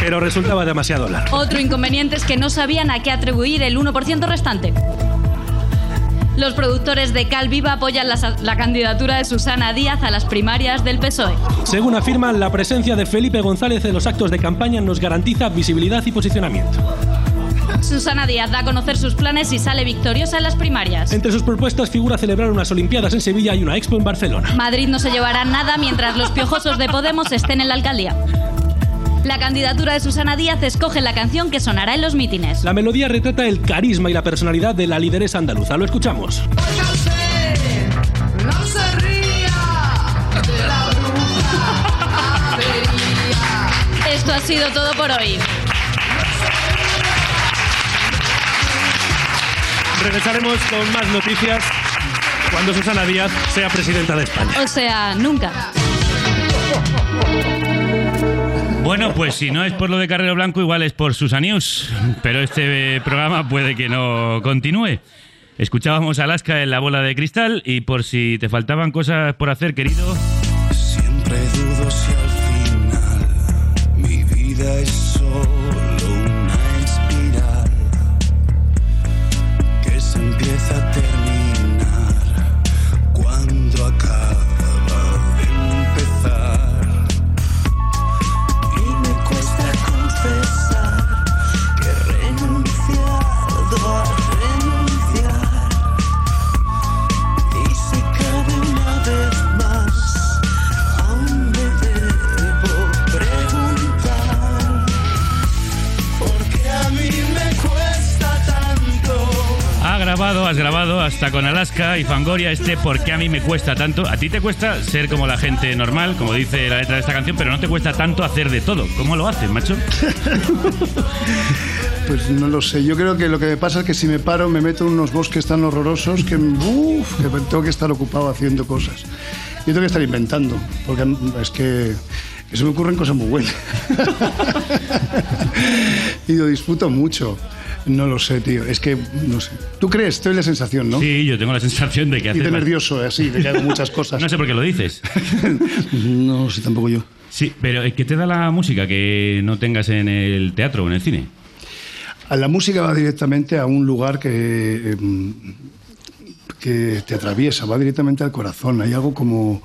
pero resultaba demasiado largo. Otro inconveniente es que no sabían a qué atribuir el 1% restante. Los productores de Cal Viva apoyan la candidatura de Susana Díaz a las primarias del PSOE. Según afirman, la presencia de Felipe González en los actos de campaña nos garantiza visibilidad y posicionamiento. Susana Díaz da a conocer sus planes y sale victoriosa en las primarias. Entre sus propuestas figura celebrar unas Olimpiadas en Sevilla y una Expo en Barcelona. Madrid no se llevará nada mientras los piojosos de Podemos estén en la alcaldía. La candidatura de Susana Díaz escoge la canción que sonará en los mítines. La melodía retrata el carisma y la personalidad de la lideresa andaluza. Lo escuchamos. Oiga usted, no se ría de la bruja avería. Esto ha sido todo por hoy. Regresaremos con más noticias cuando Susana Díaz sea presidenta de España. O sea, nunca. Bueno, pues si no es por lo de Carrero Blanco, igual es por Susa News. Pero este programa puede que no continúe. Escuchábamos a Alaska en La Bola de Cristal y por si te faltaban cosas por hacer, querido... Siempre dudo si al final mi vida es solo una espiral que se empieza a terminar cuando acaba de empezar. Confesar que he renunciado a renunciar y si cabe una vez más aún me debo preguntar porque a mí me cuesta tanto. Has grabado hasta con Alaska y Fangoria este porque a mí me cuesta tanto. A ti te cuesta ser como la gente normal, como dice la letra de esta canción, pero no te cuesta tanto hacer de todo. ¿Cómo lo haces, macho? Pues no lo sé. Yo creo que lo que me pasa es que si me paro me meto en unos bosques tan horrorosos que tengo que estar ocupado haciendo cosas. Yo tengo que estar inventando, porque es que se me ocurren cosas muy buenas. Y lo disfruto mucho. No lo sé, tío. Es que, no sé. ¿Tú crees? Te doy la sensación, ¿no? Sí, yo tengo la sensación de que... Y de nervioso, así, de que hago muchas cosas. No sé por qué lo dices. No sé, tampoco yo. Sí, pero ¿qué te da la música que no tengas en el teatro o en el cine? La música va directamente a un lugar que te atraviesa, va directamente al corazón. Hay algo como...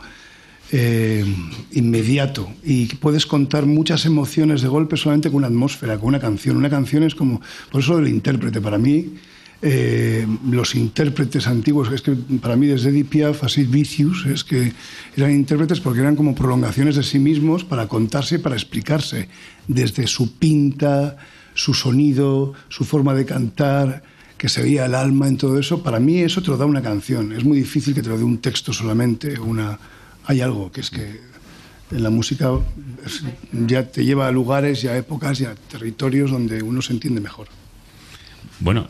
inmediato y puedes contar muchas emociones de golpe solamente con una atmósfera, con una canción. Una canción es como, por eso El Intérprete, para mí, los intérpretes antiguos, es que para mí desde Edith Piaf, Asier Vicious, es que eran intérpretes porque eran como prolongaciones de sí mismos para contarse y para explicarse, desde su pinta, su sonido, su forma de cantar, que se veía el alma en todo eso. Para mí eso te lo da una canción, es muy difícil que te lo dé un texto solamente, una... Hay algo que es que en la música ya te lleva a lugares y a épocas y a territorios donde uno se entiende mejor. Bueno,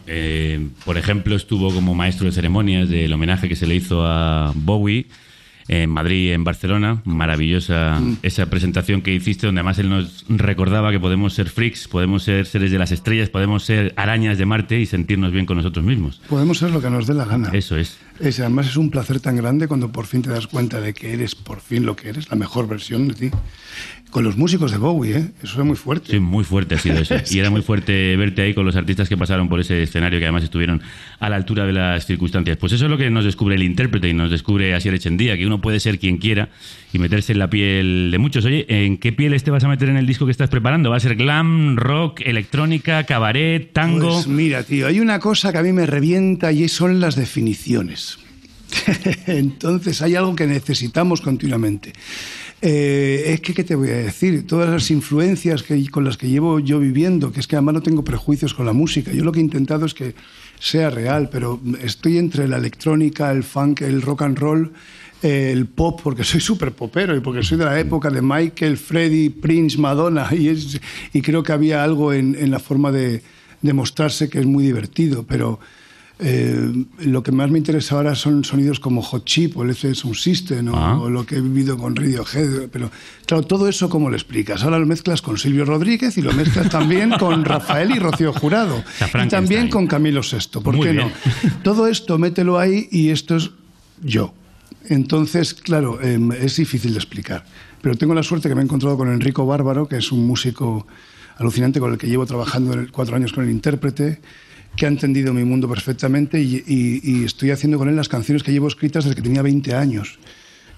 por ejemplo, estuvo como maestro de ceremonias del homenaje que se le hizo a Bowie en Madrid y en Barcelona. Maravillosa esa presentación que hiciste, donde además él nos recordaba que podemos ser freaks, podemos ser seres de las estrellas, podemos ser arañas de Marte y sentirnos bien con nosotros mismos. Podemos ser lo que nos dé la gana. Eso es. Además es un placer tan grande cuando por fin te das cuenta de que eres por fin lo que eres, la mejor versión de ti. Con los músicos de Bowie, ¿eh? Eso es muy fuerte. Sí, muy fuerte ha sido eso. Y era muy fuerte verte ahí con los artistas que pasaron por ese escenario, que además estuvieron a la altura de las circunstancias. Pues eso es lo que nos descubre El Intérprete y nos descubre Asier Etxeandía, que uno puede ser quien quiera y meterse en la piel de muchos. Oye, ¿en qué pieles te vas a meter en el disco que estás preparando? ¿Va a ser glam, rock, electrónica, cabaret, tango? Pues mira, tío, hay una cosa que a mí me revienta y son las definiciones. Entonces hay algo que necesitamos continuamente. Es que, ¿qué te voy a decir? Todas las influencias con las que llevo yo viviendo, que es que además no tengo prejuicios con la música. Yo lo que he intentado es que sea real, pero estoy entre la electrónica, el funk, el rock and roll, el pop, porque soy súper popero y porque soy de la época de Michael, Freddie, Prince, Madonna, y creo que había algo en la forma de mostrarse que es muy divertido, pero... lo que más me interesa ahora son sonidos como Hot Chip o el Sound System, ¿no? O lo que he vivido con Radiohead, pero claro, todo eso ¿cómo lo explicas? Ahora lo mezclas con Silvio Rodríguez y lo mezclas también con Rafael y Rocío Jurado y también con Camilo VI, ¿por qué no? Todo esto mételo ahí y esto es yo. Entonces, claro, es difícil de explicar, pero tengo la suerte que me he encontrado con Enrico Bárbaro, que es un músico alucinante con el que llevo trabajando 4 años con El Intérprete, que ha entendido mi mundo perfectamente y estoy haciendo con él las canciones que llevo escritas desde que tenía 20 años,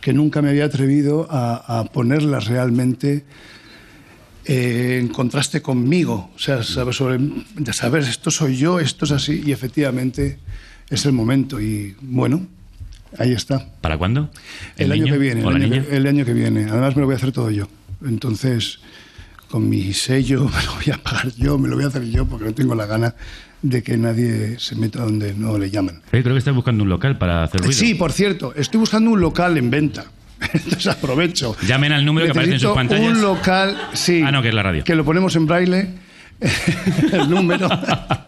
que nunca me había atrevido a ponerlas realmente en contraste conmigo. O sea, saber esto soy yo, esto es así, y efectivamente es el momento. Y bueno, ahí está. ¿Para cuándo? El año que viene. Además me lo voy a hacer todo yo. Entonces, con mi sello me lo voy a pagar yo, me lo voy a hacer yo porque no tengo la gana de que nadie se meta donde no le llaman. Creo que estás buscando un local para hacer ruido. Sí, por cierto, estoy buscando un local en venta. Entonces aprovecho. Llamen al número que aparece en sus pantallas. Un local, sí. Ah, no, que es la radio. Que lo ponemos en braille, el número. A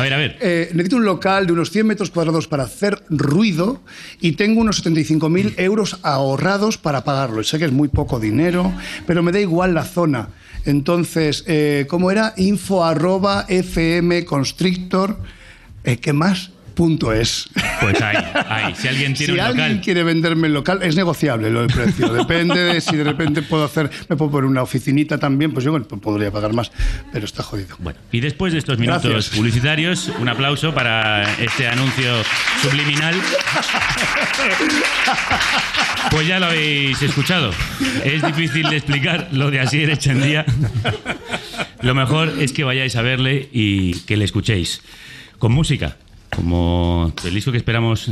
ver. Necesito un local de unos 100 metros cuadrados para hacer ruido y tengo unos 75.000 euros ahorrados para pagarlo. Y sé que es muy poco dinero, pero me da igual la zona. Entonces, ¿cómo era? info@fmconstrictor, ¿qué más? .es. Pues ahí. Si alguien tiene un local. Si alguien quiere venderme el local, es negociable lo del precio. Depende de si de repente me puedo poner una oficinita también, pues yo podría pagar más, pero está jodido. Bueno, y después de estos minutos publicitarios, un aplauso para este anuncio subliminal. Pues ya lo habéis escuchado. Es difícil de explicar lo de Asier Etxeandía. Lo mejor es que vayáis a verle y que le escuchéis. Con música. Como el disco que esperamos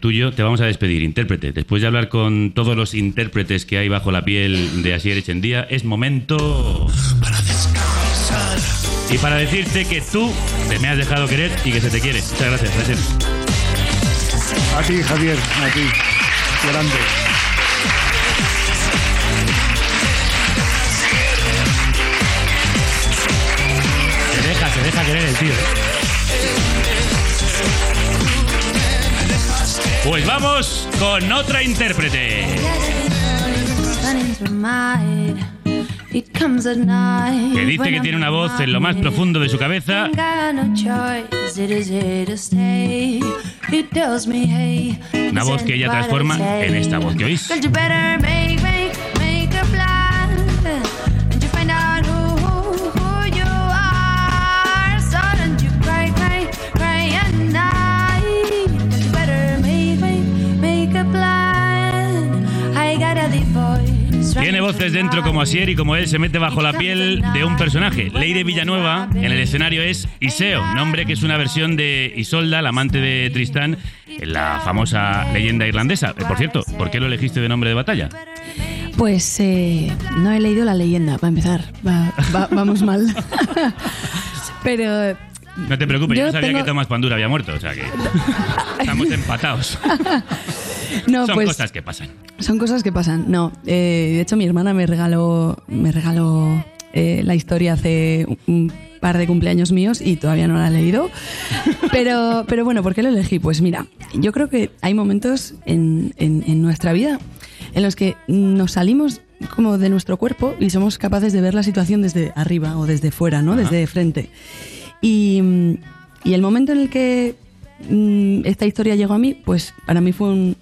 tuyo, te vamos a despedir, Intérprete. Después de hablar con todos los intérpretes que hay bajo la piel de Asier Etxeandía, es momento para descansar y para decirte que tú te me has dejado querer y que se te quiere. Muchas gracias, Asier. A ti, Javier, a ti. Grande. Se deja querer el tío, ¿eh? Pues vamos con otra intérprete. Que dice que tiene una voz en lo más profundo de su cabeza. Una voz que ella transforma en esta voz que oís. Tiene voces dentro como Asier y como él se mete bajo la piel de un personaje. Leire Villanueva en el escenario es Iseo, nombre que es una versión de Isolda, la amante de Tristán, en la famosa leyenda irlandesa. Por cierto, ¿por qué lo elegiste de nombre de batalla? Pues no he leído la leyenda, para empezar. Vamos mal. Pero... No te preocupes, yo no sabía que Tomaž Pandur había muerto, o sea que estamos empatados. No, son cosas que pasan. Son cosas que pasan, no. De hecho, mi hermana me regaló la historia hace un par de cumpleaños míos y todavía no la he leído. Pero bueno, ¿por qué lo elegí? Pues mira, yo creo que hay momentos en nuestra vida en los que nos salimos como de nuestro cuerpo y somos capaces de ver la situación desde arriba o desde fuera, ¿no? Ajá. Desde frente. Y el momento en el que esta historia llegó a mí, pues para mí fue un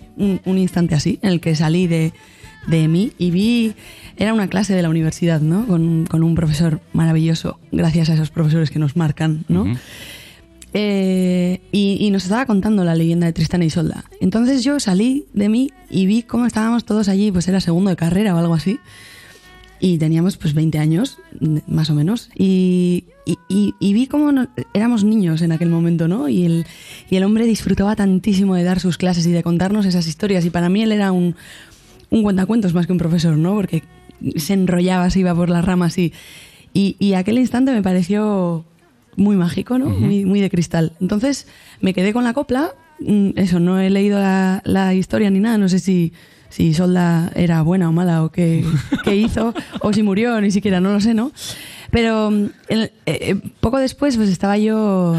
instante así, en el que salí de mí y vi... Era una clase de la universidad, ¿no? Con un profesor maravilloso, gracias a esos profesores que nos marcan, ¿no? Uh-huh. Y nos estaba contando la leyenda de Tristán e Isolda. Entonces yo salí de mí y vi cómo estábamos todos allí, pues era segundo de carrera o algo así, y teníamos pues 20 años, más o menos, y vi cómo éramos niños en aquel momento, ¿no? Y el hombre disfrutaba tantísimo de dar sus clases y de contarnos esas historias, y para mí él era un cuentacuentos más que un profesor, ¿no? Porque se enrollaba, se iba por las ramas y aquel instante me pareció muy mágico, ¿no? Uh-huh. Muy, muy de cristal. Entonces me quedé con la copla. Eso, no he leído la historia ni nada. No sé si Isolda era buena o mala o qué hizo o si murió, ni siquiera, no lo sé, ¿no? Pero poco después pues estaba yo...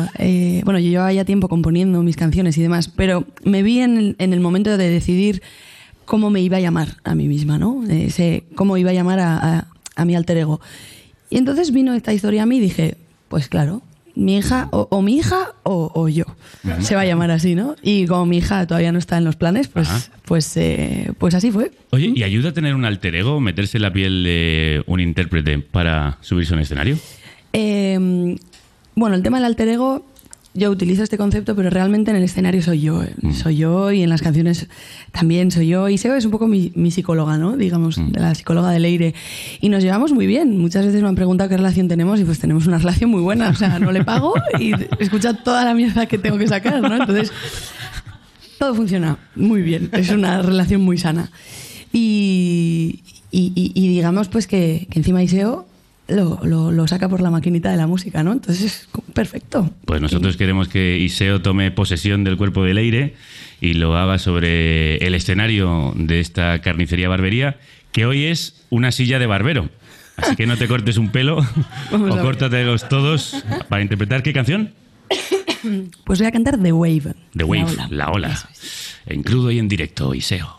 bueno, yo llevaba ya tiempo componiendo mis canciones y demás, pero me vi en el momento de decidir cómo me iba a llamar a mí misma, ¿no? Cómo iba a llamar a mi alter ego. Y entonces vino esta historia a mí y dije, pues claro, mi hija, o mi hija, o yo. Bien. Se va a llamar así, ¿no? Y como mi hija todavía no está en los planes, pues así fue. Oye, ¿y ayuda a tener un alter ego, meterse en la piel de un intérprete para subirse a un escenario? Bueno, el tema del alter ego... Yo utilizo este concepto, pero realmente en el escenario soy yo. Soy yo y en las canciones también soy yo. Iseo es un poco mi psicóloga, ¿no? Digamos, la psicóloga del aire. Y nos llevamos muy bien. Muchas veces me han preguntado qué relación tenemos y pues tenemos una relación muy buena. O sea, no le pago y escucha toda la mierda que tengo que sacar, ¿no? Entonces, todo funciona muy bien. Es una relación muy sana. Y digamos pues que encima Iseo... Lo saca por la maquinita de la música, ¿no? Entonces es perfecto. Pues nosotros queremos que Iseo tome posesión del cuerpo del aire y lo haga sobre el escenario de esta carnicería barbería, que hoy es una silla de barbero. Así que no te cortes un pelo o córtatelos todos para interpretar. ¿Qué canción? Pues voy a cantar The Wave. The Wave, la ola. Es. En crudo y en directo, Iseo.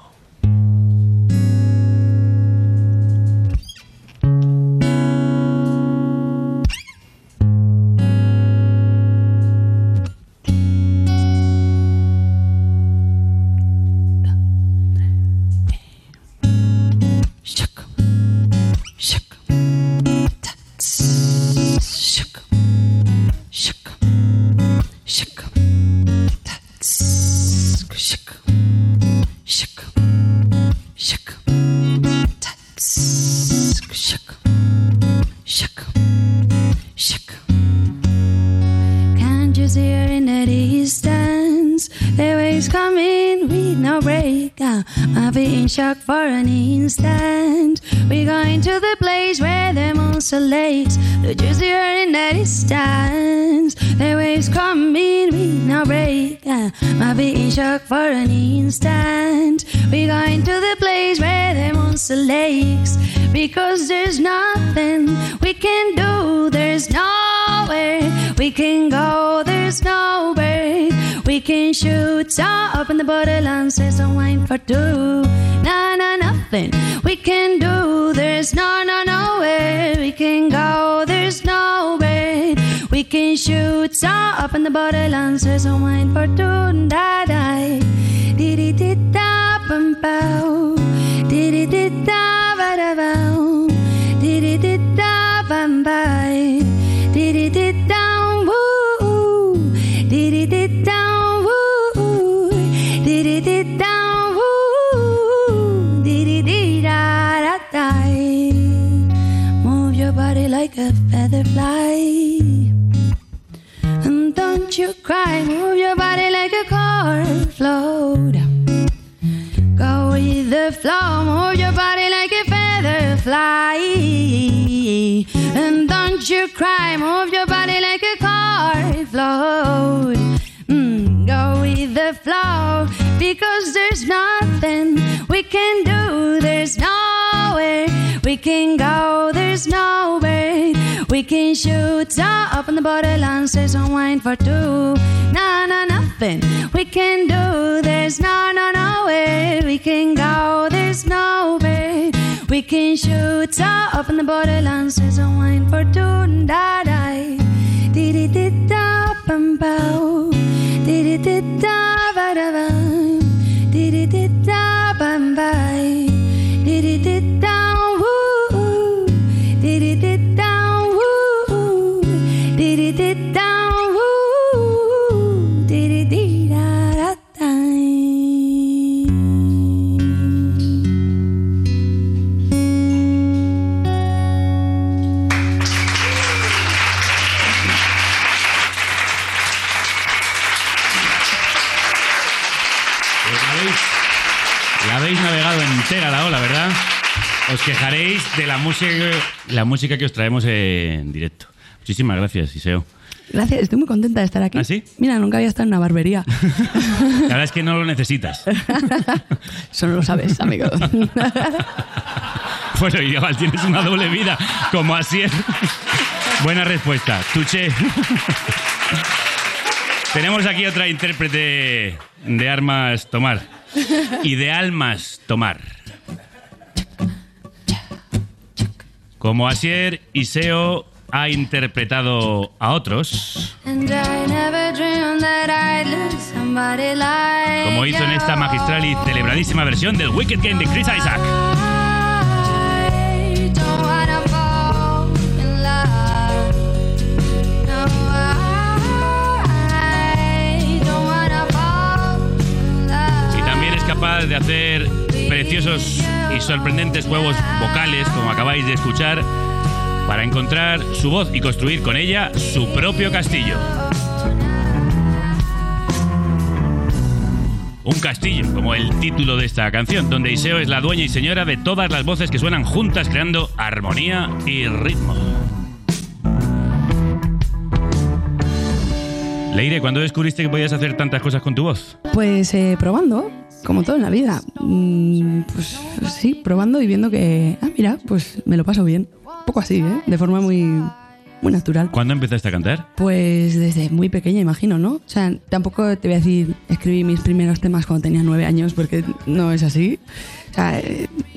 Shock for an instant. We're going to the place where the moon solates, the juicier in that it stands. The waves come in with no break. My feet in shock for an instant. We're going to the place where the moon solates, because there's nothing we can do. There's nowhere we can go. There's nowhere we can shoot. So open the bottle and say some wine for two. No, nothing we can do. There's nowhere we can go. There's nowhere we can shoot. So open the bottle and say some wine for two. Da-da, di-di-di-da-bum-bow, di-di-di-da-ba-da-bow, di-di-di-da-bum-bye, di-di-di-down-woo, di-di-di-down-woo, di-di-di-down. Body like a feather fly, and don't you cry. Move your body like a chord float. Go with the flow. Move your body like a feather fly, and don't you cry. Move your body like a chord float. Go with the flow, because there's nothing we can do. There's nowhere We can go, there's no way. We can shoot up on the borderline, say some wine for two. No, no, nothing we can do. There's no, no, no way. We can go, there's no way. We can shoot up on the borderline, say some wine for two. Da da, di di di da, bam bow, di di di da, ba da ba, di di di da, bam bye, di di di da. Entera la ola, ¿verdad? Os quejaréis de la música que os traemos en directo. Muchísimas gracias, Iseo. Gracias, estoy muy contenta de estar aquí. ¿Ah, sí? Mira, nunca había estado en una barbería. La verdad es que no lo necesitas. Solo lo sabes, amigo. Bueno, igual tienes una doble vida, como Asier. Buena respuesta. Touché. Tenemos aquí otra intérprete de armas tomar y de almas tomar. Como Asier, Iseo ha interpretado a otros, como hizo en esta magistral y celebradísima versión del Wicked Game de Chris Isaac. Capaz de hacer preciosos y sorprendentes juegos vocales, como acabáis de escuchar, para encontrar su voz y construir con ella su propio castillo. Un castillo, como el título de esta canción, donde Iseo es la dueña y señora de todas las voces que suenan juntas, creando armonía y ritmo. Leire, ¿cuándo descubriste que podías hacer tantas cosas con tu voz? Pues probando, como todo en la vida. Pues sí, probando y viendo que, mira, pues me lo paso bien. Un poco así, ¿eh? De forma muy, muy natural. ¿Cuándo empezaste a cantar? Pues desde muy pequeña, imagino, ¿no? O sea, tampoco te voy a decir, escribí mis primeros temas cuando tenía 9 años, porque no es así. O sea,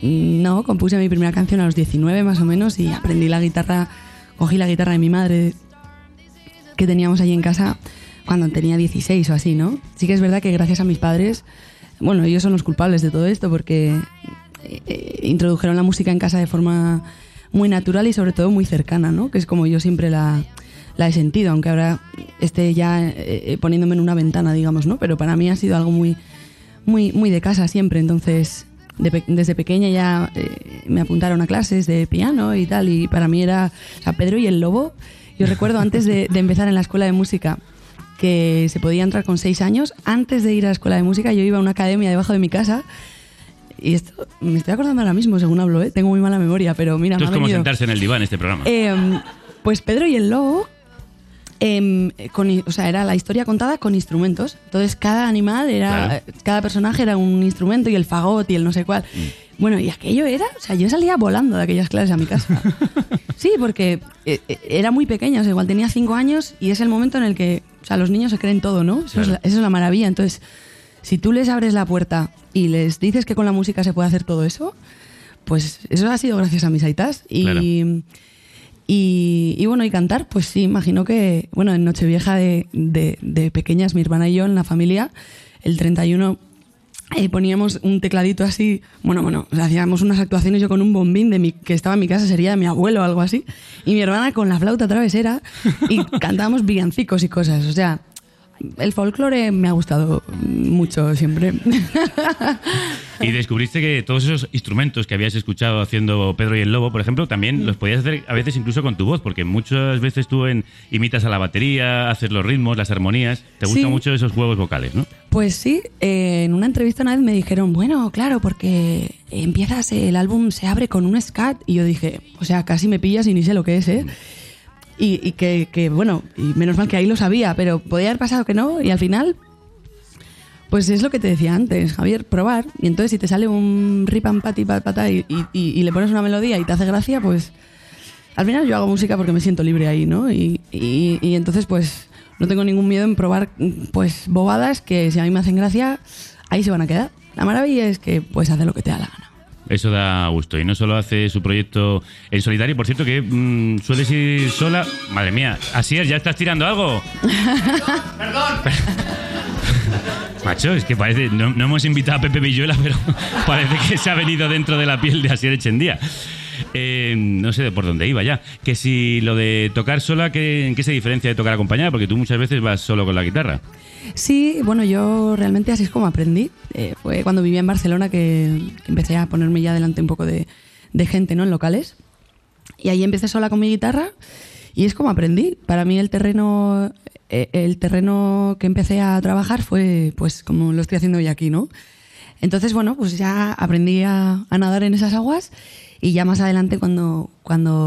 no, compuse mi primera canción a los 19 más o menos y aprendí la guitarra, cogí la guitarra de mi madre que teníamos allí en casa cuando tenía 16 o así, ¿no? Sí que es verdad que gracias a mis padres, bueno, ellos son los culpables de todo esto porque introdujeron la música en casa de forma muy natural y sobre todo muy cercana, ¿no? Que es como yo siempre la he sentido, aunque ahora esté ya poniéndome en una ventana, digamos, ¿no? Pero para mí ha sido algo muy, muy, muy de casa siempre. Entonces, desde pequeña ya me apuntaron a clases de piano y tal, y para mí era, o sea, Pedro y el Lobo. Yo recuerdo antes de empezar en la escuela de música, que se podía entrar con 6 años, antes de ir a la escuela de música yo iba a una academia debajo de mi casa, y esto me estoy acordando ahora mismo según hablo, tengo muy mala memoria, pero mira, esto es como sentarse en el diván, este programa. Pues Pedro y el Lobo, o sea, era la historia contada con instrumentos, entonces cada animal era, claro, cada personaje era un instrumento, y el fagot y el no sé cuál. Bueno, y aquello era, o sea, yo salía volando de aquellas clases a mi casa. Sí, porque era muy pequeña, o sea, igual tenía 5 años y es el momento en el que, o sea, los niños se creen todo, ¿no? Eso, claro, es la maravilla. Entonces, si tú les abres la puerta y les dices que con la música se puede hacer todo eso, pues eso ha sido gracias a mis aitas. Y, claro, y bueno, y cantar, pues sí, imagino que, bueno, en Nochevieja de pequeñas, mi hermana y yo en la familia, el 31... poníamos un tecladito así, bueno, o sea, hacíamos unas actuaciones yo con un bombín que estaba en mi casa, sería de mi abuelo o algo así, y mi hermana con la flauta travesera, y cantábamos villancicos y cosas. O sea, el folclore me ha gustado mucho siempre. Y descubriste que todos esos instrumentos que habías escuchado haciendo Pedro y el Lobo, por ejemplo, también los podías hacer a veces incluso con tu voz, porque muchas veces tú imitas a la batería, haces los ritmos, las armonías. Te gustan, sí, mucho esos juegos vocales, ¿no? Pues sí, en una entrevista una vez me dijeron, bueno, claro, porque empiezas, el álbum se abre con un scat, y yo dije, o sea, casi me pillas y ni sé lo que es, ¿eh? Y que bueno, y menos mal que ahí lo sabía, pero podía haber pasado que no, y al final, Pues es lo que te decía antes, Javier, probar. Y entonces si te sale un ripam pati patá y le pones una melodía y te hace gracia, pues al final yo hago música porque me siento libre ahí, ¿no? Y entonces pues no tengo ningún miedo en probar pues bobadas que si a mí me hacen gracia, ahí se van a quedar. La maravilla es que puedes hacer lo que te da la gana. Eso da gusto. Y no solo hace su proyecto en solitario. Por cierto, que sueles ir sola... Madre mía, Asier, ¿ya estás tirando algo? ¡Perdón! Macho, es que parece... No hemos invitado a Pepe Villuela, pero parece que se ha venido dentro de la piel de Asier Etxeandía. No sé de por dónde iba ya. Que si lo de tocar sola, ¿en qué se diferencia de tocar acompañada? Porque tú muchas veces vas solo con la guitarra. Sí, bueno, yo realmente así es como aprendí. Fue cuando vivía en Barcelona que empecé a ponerme ya delante un poco de gente, ¿no? En locales. Y ahí empecé sola con mi guitarra y es como aprendí. Para mí el terreno que empecé a trabajar fue pues como lo estoy haciendo hoy aquí, ¿no? Entonces, bueno, pues ya aprendí a nadar en esas aguas. Y ya más adelante, cuando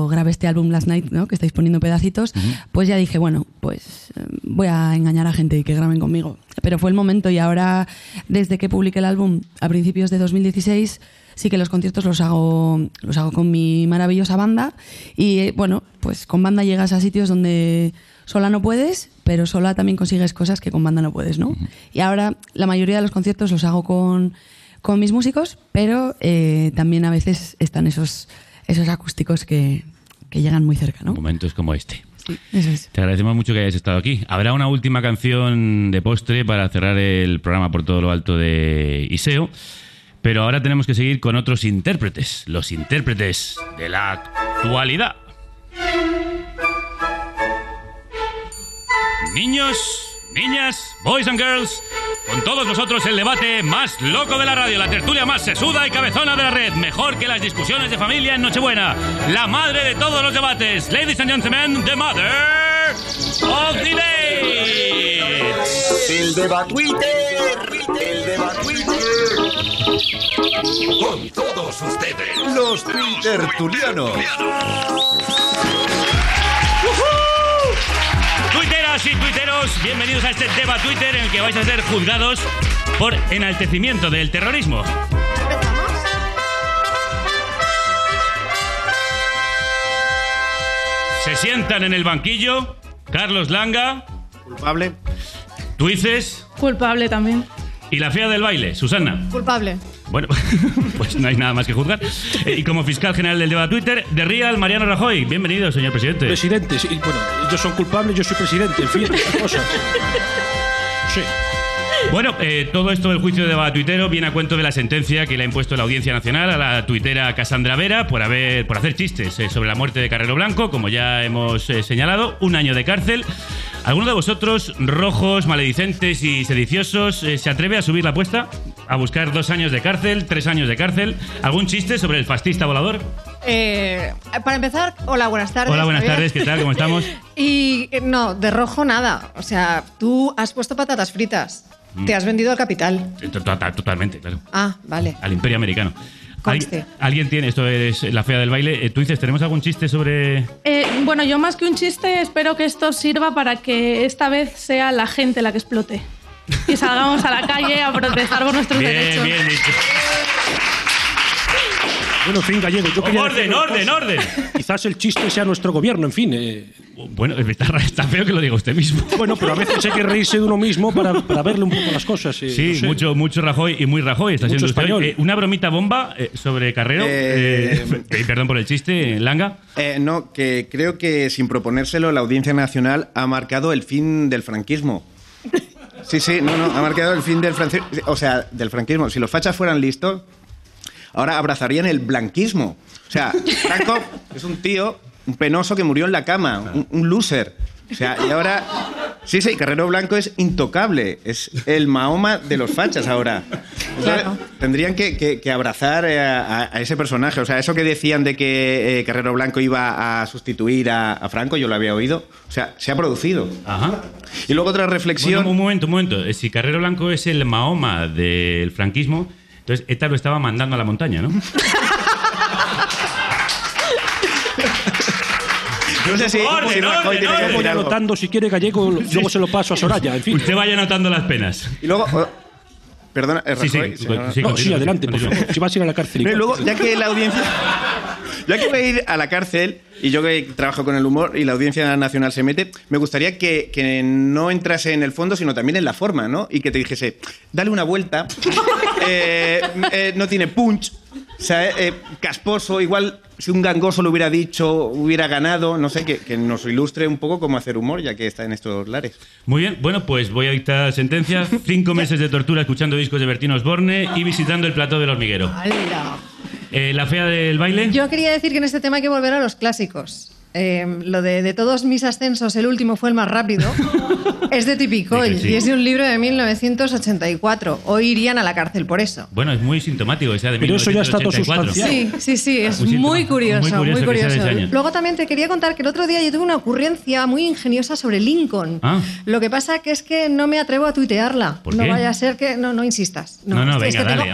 grabé este álbum Last Night, ¿no? Que estáis poniendo pedacitos, pues ya dije, bueno, pues voy a engañar a gente y que graben conmigo. Pero fue el momento y ahora, desde que publiqué el álbum a principios de 2016, sí que los conciertos los hago con mi maravillosa banda. Y bueno, pues con banda llegas a sitios donde sola no puedes, pero sola también consigues cosas que con banda no puedes, ¿no? Y ahora la mayoría de los conciertos los hago con mis músicos, pero también a veces están esos acústicos que llegan muy cerca, ¿no? Momentos como este. Sí, eso es. Te agradecemos mucho que hayas estado aquí. Habrá una última canción de postre para cerrar el programa Por Todo Lo Alto de Iseo, pero ahora tenemos que seguir con otros intérpretes, los intérpretes de la actualidad. Niños, niñas, boys and girls, con todos vosotros el debate más loco de la radio, la tertulia más sesuda y cabezona de la red, mejor que las discusiones de familia en Nochebuena, la madre de todos los debates, ladies and gentlemen, the mother of debates. El debate Twitter, el debate Twitter, con todos ustedes, los twittertulianos. Twitteras y tuiteros, bienvenidos a este debate Twitter en el que vais a ser juzgados por enaltecimiento del terrorismo. ¿Empezamos? Se sientan en el banquillo Carlos Langa, culpable, Tuices, culpable también, y la fea del baile, Susana, culpable. Bueno, pues no hay nada más que juzgar. Y como fiscal general del debate Twitter, de Real, Mariano Rajoy. Bienvenido, señor presidente. Presidente, sí, bueno, ellos son culpables, yo soy presidente, en fin, esas cosas. Sí. Bueno, todo esto del juicio de debate tuitero viene a cuento de la sentencia que le ha impuesto la Audiencia Nacional a la tuitera Cassandra Vera por hacer chistes sobre la muerte de Carrero Blanco, como ya hemos señalado, 1 año de cárcel. ¿Alguno de vosotros, rojos, maledicentes y sediciosos, se atreve a subir la apuesta? ¿A buscar 2 años de cárcel, 3 años de cárcel? ¿Algún chiste sobre el fascista volador? Para empezar, hola, buenas tardes. Hola, buenas tardes, ¿qué tal? ¿Cómo estamos? Y no, de rojo nada. O sea, tú has puesto patatas fritas. Te has vendido al capital. Totalmente, claro. Ah, vale. Al imperio americano. ¿Alguien tiene? Esto es la fea del baile. Tú dices, ¿tenemos algún chiste sobre...? Bueno, yo más que un chiste espero que esto sirva para que esta vez sea la gente la que explote. Y salgamos a la calle a protestar por nuestros derechos. Bien, bien dicho. Bueno, en fin, Gallego, yo quería... ¡Orden! Quizás el chiste sea nuestro gobierno, en fin. Bueno, está feo que lo diga usted mismo. Bueno, pero a veces hay que reírse de uno mismo para verle un poco las cosas. Sí, no sé. mucho Rajoy y muy Rajoy. Está siendo español. Una bromita bomba sobre Carrero. Perdón por el chiste, Langa. No, que creo que sin proponérselo la Audiencia Nacional ha marcado el fin del franquismo. Sí, no, ha marcado el fin del franquismo. O sea, del franquismo. Si los fachas fueran listos... Ahora abrazarían el blanquismo. O sea, Franco es un tío, un penoso que murió en la cama, un loser. O sea, y ahora... Sí, Carrero Blanco es intocable. Es el Mahoma de los fachas ahora. O sea, claro. Tendrían que abrazar a ese personaje. O sea, eso que decían de que Carrero Blanco iba a sustituir a Franco, yo lo había oído. O sea, se ha producido. Ajá. Y luego otra reflexión... Bueno, un momento. Si Carrero Blanco es el Mahoma del franquismo... Entonces, ETA lo estaba mandando a la montaña, ¿no? No sé si Rajoy tiene que voy anotando, si quiere Gallego, luego se lo paso a Soraya, en fin. Usted vaya anotando las penas. Y luego, Perdona, Rajoy. Sí, adelante. Pues, si vas a ir a la cárcel. Y luego, ya que la audiencia... Ya que voy a ir a la cárcel, y yo que trabajo con el humor y la Audiencia Nacional se mete, me gustaría que no entrase en el fondo, sino también en la forma, ¿no? Y que te dijese, dale una vuelta, no tiene punch, o sea, casposo, igual si un gangoso lo hubiera dicho, hubiera ganado, no sé, que nos ilustre un poco cómo hacer humor, ya que está en estos lares. Muy bien, bueno, pues voy a dictar sentencia, 5 meses de tortura escuchando discos de Bertín Osborne y visitando el plató del hormiguero. ¡Hala! ¿La fea del baile? Yo quería decir que en este tema hay que volver a los clásicos. Lo de todos mis ascensos, el último fue el más rápido. Es de Tipicoll, sí. Y es de un libro de 1984. Hoy irían a la cárcel por eso. Bueno, es muy sintomático. O sea, de pero 1984. Eso ya está todo sustancial. Sí, es muy curioso. Muy curioso. Luego también te quería contar que el otro día yo tuve una ocurrencia muy ingeniosa sobre Lincoln. Ah. Lo que pasa que es que no me atrevo a tuitearla. ¿Por qué? No vaya a ser que... No, no insistas. No, venga, dale,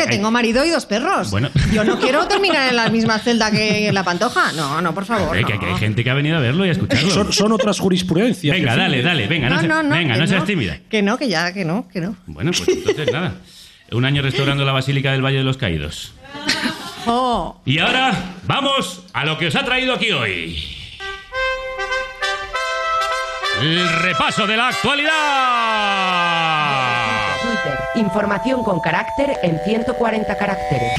que tengo marido y 2 perros. Bueno. Yo no quiero terminar en la misma celda que en La Pantoja. No, por favor. Que hay gente que ha venido a verlo y a escucharlo. Son otras jurisprudencias. Venga, dale. Venga, no seas tímida. Que no. Bueno, pues entonces nada. Un año restaurando la Basílica del Valle de los Caídos. Oh. Y ahora vamos a lo que os ha traído aquí hoy. El repaso de la actualidad. Twitter. Información con carácter en 140 caracteres.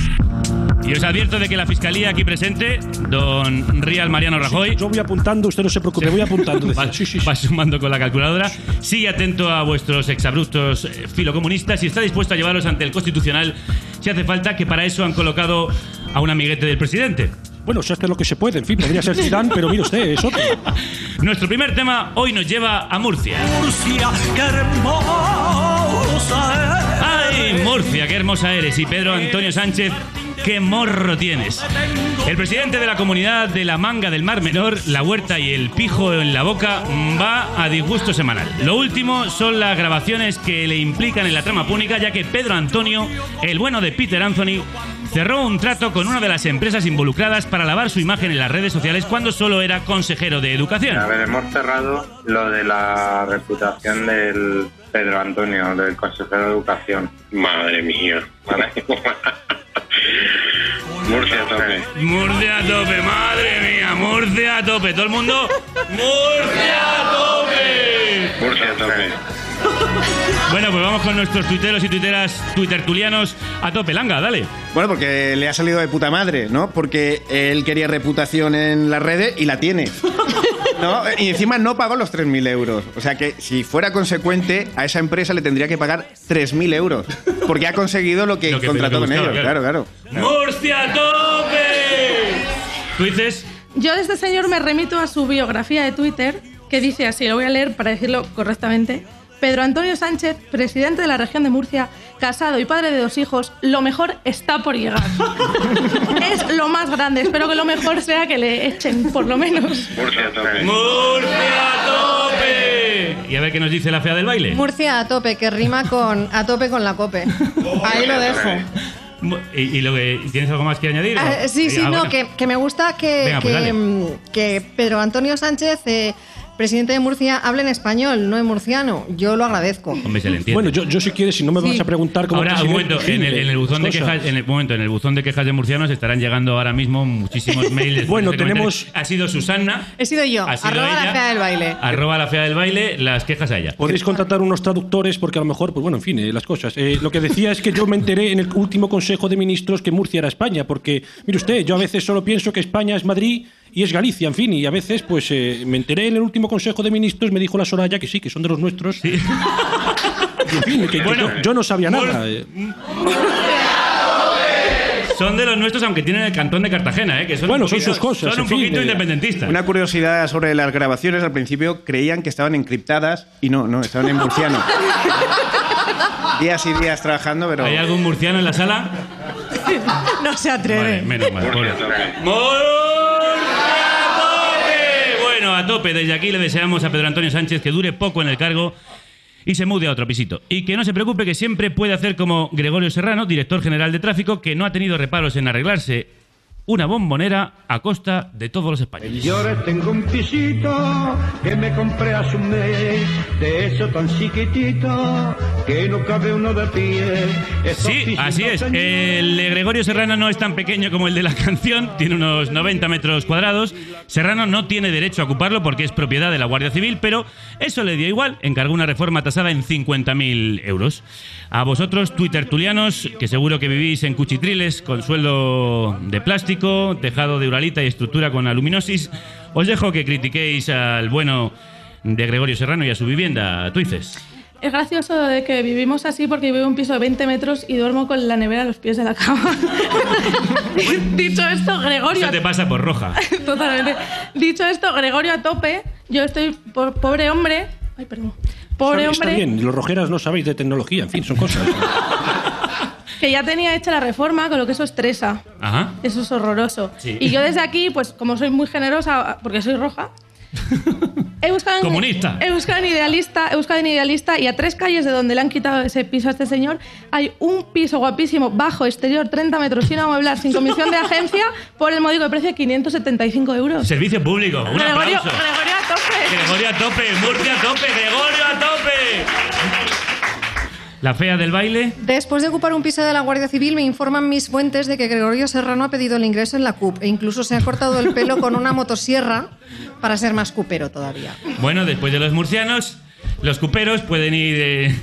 Y os advierto de que la fiscalía aquí presente, don Real Mariano Rajoy... Sí, yo voy apuntando, usted no se preocupe, voy apuntando. Va sumando con la calculadora. Sigue atento a vuestros exabruptos filocomunistas y está dispuesto a llevarlos ante el Constitucional si hace falta, que para eso han colocado a un amiguete del presidente. Bueno, se hace lo que se puede, en fin, podría ser Zidane, pero mire usted, es otro. Nuestro primer tema hoy nos lleva a Murcia. Murcia, qué hermosa eres. ¡Ay, Murcia, qué hermosa eres! Y Pedro Antonio Sánchez... ¡Qué morro tienes! El presidente de la comunidad de la Manga del Mar Menor, la huerta y el pijo en la boca, va a disgusto semanal. Lo último son las grabaciones que le implican en la trama púnica, ya que Pedro Antonio, el bueno de Peter Anthony, cerró un trato con una de las empresas involucradas para lavar su imagen en las redes sociales cuando solo era consejero de Educación. A ver, hemos cerrado lo de la reputación del Pedro Antonio, del consejero de Educación. Madre mía, Murcia a tope. Murcia a tope, madre mía, Murcia a tope. Todo el mundo, Murcia a tope. Murcia a tope. Bueno, pues vamos con nuestros tuiteros y tuiteras twittertulianos a tope. Langa, dale. Bueno, porque le ha salido de puta madre, ¿no? Porque él quería reputación en las redes y la tiene. No, y encima no pagó los 3.000 euros. O sea que si fuera consecuente, a esa empresa le tendría que pagar 3.000 euros. Porque ha conseguido lo que contrató con ellos. Claro. ¡Murcia, tope! ¿Tú dices? Yo de este señor me remito a su biografía de Twitter, que dice así, lo voy a leer para decirlo correctamente. Pedro Antonio Sánchez, presidente de la región de Murcia, casado y padre de 2 hijos, lo mejor está por llegar. Es lo más grande. Espero que lo mejor sea que le echen, por lo menos. Murcia a tope. ¡Murcia a tope! Y a ver qué nos dice la fea del baile. Murcia a tope, que rima con a tope con la cope. Ahí lo dejo. ¿Y lo que tienes algo más que añadir? Sí, bueno. que me gusta que Pedro Antonio Sánchez... presidente de Murcia, habla en español, no en murciano. Yo lo agradezco. Hombre, se le entiende. Bueno, yo si quieres, si no me vas a preguntar cómo... Ahora, un momento, en el buzón de quejas de murcianos estarán llegando ahora mismo muchísimos mails. Bueno, tenemos... Ha sido Susana. He sido yo. Ha sido ella, la fea del baile. @lafeadelbaile, las quejas a ella. Podéis contratar unos traductores porque a lo mejor, pues bueno, en fin, las cosas. Lo que decía es que yo me enteré en el último Consejo de Ministros que Murcia era España, porque, mire usted, yo a veces solo pienso que España es Madrid... Y es Galicia, en fin, y a veces pues me enteré en el último Consejo de Ministros, me dijo la Soraya que sí, que son de los nuestros. Sí. Y en fin, yo no sabía nada. Son de los nuestros, aunque tienen el cantón de Cartagena, que son... Bueno, son sus cosas. Son un poquito independentistas. Una curiosidad sobre las grabaciones, al principio creían que estaban encriptadas y no, estaban en murciano. Días y días trabajando, pero... ¿Hay algún murciano en la sala? No se atreve. Vale, menos mal. A tope, desde aquí le deseamos a Pedro Antonio Sánchez que dure poco en el cargo y se mude a otro pisito. Y que no se preocupe, que siempre puede hacer como Gregorio Serrano, director general de tráfico, que no ha tenido reparos en arreglarse una bombonera a costa de todos los españoles. Yo tengo un pisito que me compré hace un mes, de eso tan chiquitito que no cabe uno de pie. Sí, así es. El de Gregorio Serrano no es tan pequeño como el de la canción, tiene unos 90 metros cuadrados. Serrano no tiene derecho a ocuparlo porque es propiedad de la Guardia Civil, pero eso le dio igual, encargó una reforma tasada en 50.000 euros. A vosotros, tuitertulianos, que seguro que vivís en cuchitriles con sueldo de plástico, tejado de uralita y estructura con aluminosis, os dejo que critiquéis al bueno de Gregorio Serrano y a su vivienda, Tuices. Es gracioso de que vivimos así porque vivo en un piso de 20 metros y duermo con la nevera a los pies de la cama. Dicho esto, Gregorio... Eso te pasa por roja. Totalmente. Dicho esto, Gregorio a tope. Yo estoy... Pobre hombre... Ay, perdón. Pobre hombre... Está bien, los rojeras no sabéis de tecnología. En fin, son cosas. Que ya tenía hecha la reforma, con lo que eso estresa. Ajá. Eso es horroroso. Sí. Y yo desde aquí, pues como soy muy generosa, porque soy roja... He buscado en Idealista y a 3 calles de donde le han quitado ese piso a este señor hay un piso guapísimo, bajo, exterior, 30 metros, sin amueblar, sin comisión de agencia, por el módico de precio de 575 euros. Servicio público, un aplauso. Gregorio a tope. Gregorio a tope, Murcia a tope, Gregorio a tope. ¿La fea del baile? Después de ocupar un piso de la Guardia Civil, me informan mis fuentes de que Gregorio Serrano ha pedido el ingreso en la CUP e incluso se ha cortado el pelo con una motosierra para ser más cupero todavía. Bueno, después de los murcianos, los cuperos pueden ir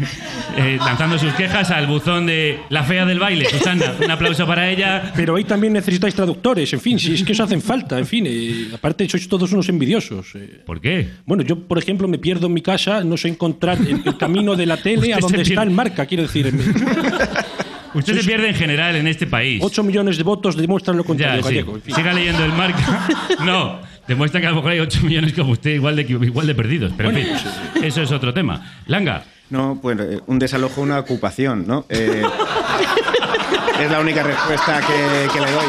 lanzando sus quejas al buzón de la fea del baile. Susana, un aplauso para ella. Pero ahí también necesitáis traductores, en fin, si es que os hacen falta, en fin. Aparte, sois todos unos envidiosos. ¿Por qué? Bueno, yo, por ejemplo, me pierdo en mi casa, no sé encontrar el camino de la tele a donde está el marca, quiero decir. Usted se pierde en general en este país. 8 millones de votos demuestran lo contrario, gallego. Sí. En fin. Siga leyendo el marca. No. Demuestra que a lo mejor hay 8 millones como usted, igual de perdidos. Pero en fin, eso es otro tema. Langa. No, pues un desalojo, una ocupación, ¿no? Es la única respuesta que le doy.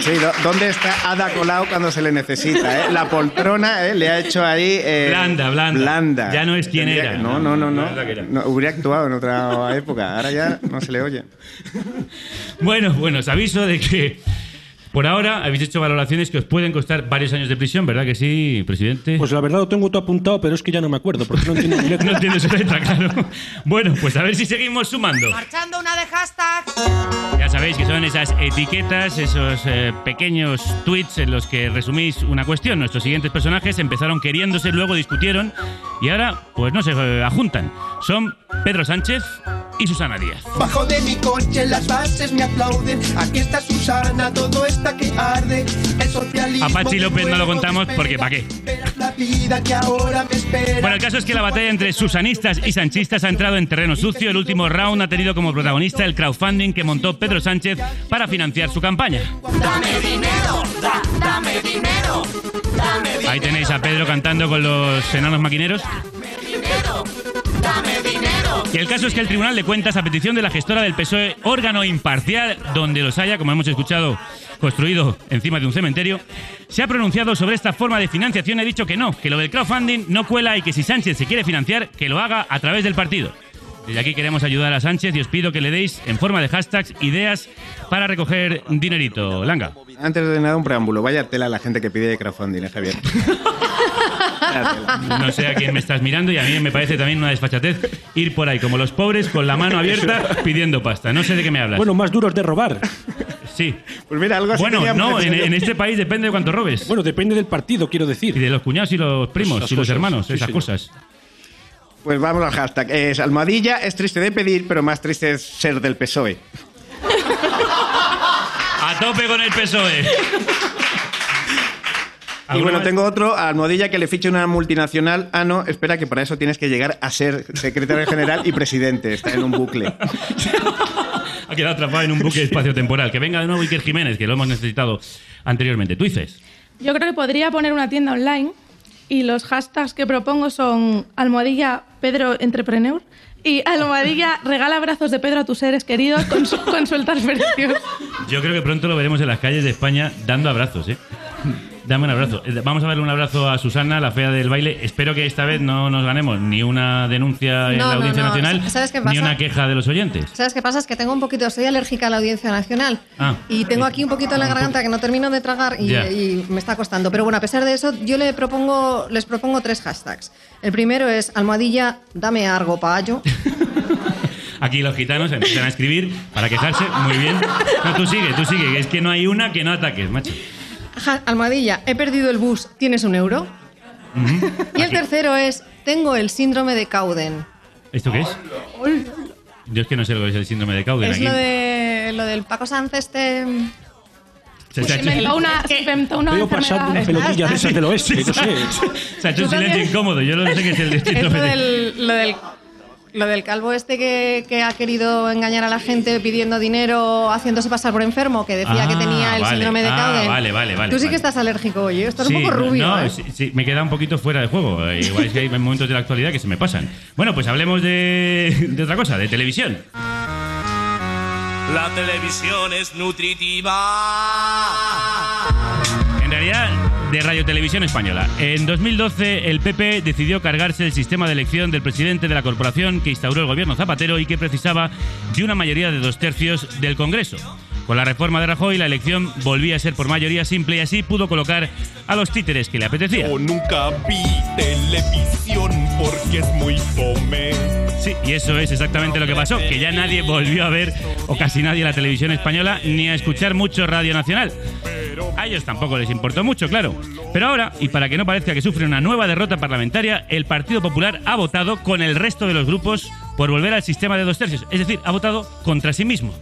Sí, ¿dónde está Ada Colau cuando se le necesita? La poltrona le ha hecho ahí... Blanda. Ya no es quien era. No, hubiera actuado en otra época. Ahora ya no se le oye. Bueno, os aviso de que... Por ahora habéis hecho valoraciones que os pueden costar varios años de prisión, ¿verdad que sí, presidente? Pues la verdad lo tengo todo apuntado, pero es que ya no me acuerdo, porque no entiendo mi letra. No entiendo su letra, claro. Bueno, pues a ver si seguimos sumando. Marchando una de hashtags. Ya sabéis que son esas etiquetas, esos pequeños tweets en los que resumís una cuestión. Nuestros siguientes personajes empezaron queriéndose, luego discutieron y ahora, pues no se ajuntan. Son Pedro Sánchez y Susana Díaz. Bajo de mi coche las bases me aplauden. Aquí está Susana, todo está... que arde. A Pachi López no lo contamos porque ¿para qué? Bueno, el caso es que la batalla entre susanistas y sanchistas ha entrado en terreno sucio. El último round ha tenido como protagonista el crowdfunding que montó Pedro Sánchez para financiar su campaña. Ahí tenéis a Pedro cantando con los enanos maquineros. Y el caso es que el Tribunal de Cuentas, a petición de la gestora del PSOE, órgano imparcial donde los haya, como hemos escuchado, construido encima de un cementerio, se ha pronunciado sobre esta forma de financiación y ha dicho que no, que lo del crowdfunding no cuela y que si Sánchez se quiere financiar, que lo haga a través del partido. Desde aquí queremos ayudar a Sánchez y os pido que le deis, en forma de hashtags, ideas para recoger dinerito. Langa. Antes de nada, un preámbulo. Vaya tela la gente que pide crowdfunding, Javier. No sé a quién me estás mirando y a mí me parece también una desfachatez ir por ahí como los pobres con la mano abierta pidiendo pasta. No sé de qué me hablas. Bueno, más duros de robar. Sí. Pues mira, algo así. Bueno, no, en este país depende de cuánto robes. Bueno, depende del partido, quiero decir. Y de los cuñados y los primos esas y cosas, los hermanos, sí, esas cosas. Pues vamos al hashtag. Almohadilla es triste de pedir, pero más triste es ser del PSOE. A tope con el PSOE. Y bueno, tengo otro, Almohadilla, que le fiche una multinacional. Ah, no, espera, que para eso tienes que llegar a ser secretario general y presidente. Está en un bucle. Ha quedado atrapado en un bucle espacio-temporal. Que venga de nuevo Iker Jiménez, que lo hemos necesitado anteriormente. ¿Tú dices? Yo creo que podría poner una tienda online y los hashtags que propongo son Almohadilla Pedro Entrepreneur y Almohadilla regala abrazos de Pedro a tus seres queridos con sueltas preciosas. Yo creo que pronto lo veremos en las calles de España dando abrazos, ¿eh? Dame un abrazo. Vamos a darle un abrazo a Susana, la fea del baile. Espero que esta vez no nos ganemos ni una denuncia en la Audiencia Nacional, ni una queja de los oyentes. ¿Sabes qué pasa? Es que tengo un poquito, soy alérgica a la Audiencia Nacional y tengo aquí un poquito en la garganta que no termino de tragar y me está costando. Pero bueno, a pesar de eso, yo les propongo tres hashtags. El primero es almohadilla, dame algo payo. Aquí los gitanos empiezan a escribir para quejarse. Muy bien. No, tú sigue. Es que no hay una que no ataques, macho. Almohadilla, he perdido el bus, ¿tienes un euro? Uh-huh. Y el tercero es, tengo el síndrome de Cowden. ¿Esto qué es? Yo es que no sé lo que es el síndrome de Cowden. Es aquí. Lo del Paco Sanz Se inventó una veo pasar una pelotilla de esas del oeste. No sé. Se ha hecho un silencio incómodo. Yo no sé qué es el síndrome de... Lo del calvo este que ha querido engañar a la gente pidiendo dinero, haciéndose pasar por enfermo, que decía que tenía el síndrome de Cowden. Vale. Tú sí que estás alérgico hoy, ¿eh? Estás un poco rubio. No, sí, me queda un poquito fuera de juego. Igual es que hay momentos de la actualidad que se me pasan. Bueno, pues hablemos de otra cosa, de televisión. La televisión es nutritiva. En realidad, de Radio Televisión Española. En 2012, el PP decidió cargarse el sistema de elección del presidente de la corporación que instauró el gobierno Zapatero y que precisaba de una mayoría de 2/3 del Congreso. Con la reforma de Rajoy, la elección volvía a ser por mayoría simple y así pudo colocar a los títeres que le apetecía. Yo nunca vi televisión porque es muy fome. Sí, y eso es exactamente lo que pasó, que ya nadie volvió a ver, o casi nadie, la televisión española, ni a escuchar mucho Radio Nacional. A ellos tampoco les importó mucho, claro. Pero ahora, y para que no parezca que sufre una nueva derrota parlamentaria, el Partido Popular ha votado con el resto de los grupos por volver al sistema de 2/3. Es decir, ha votado contra sí mismo.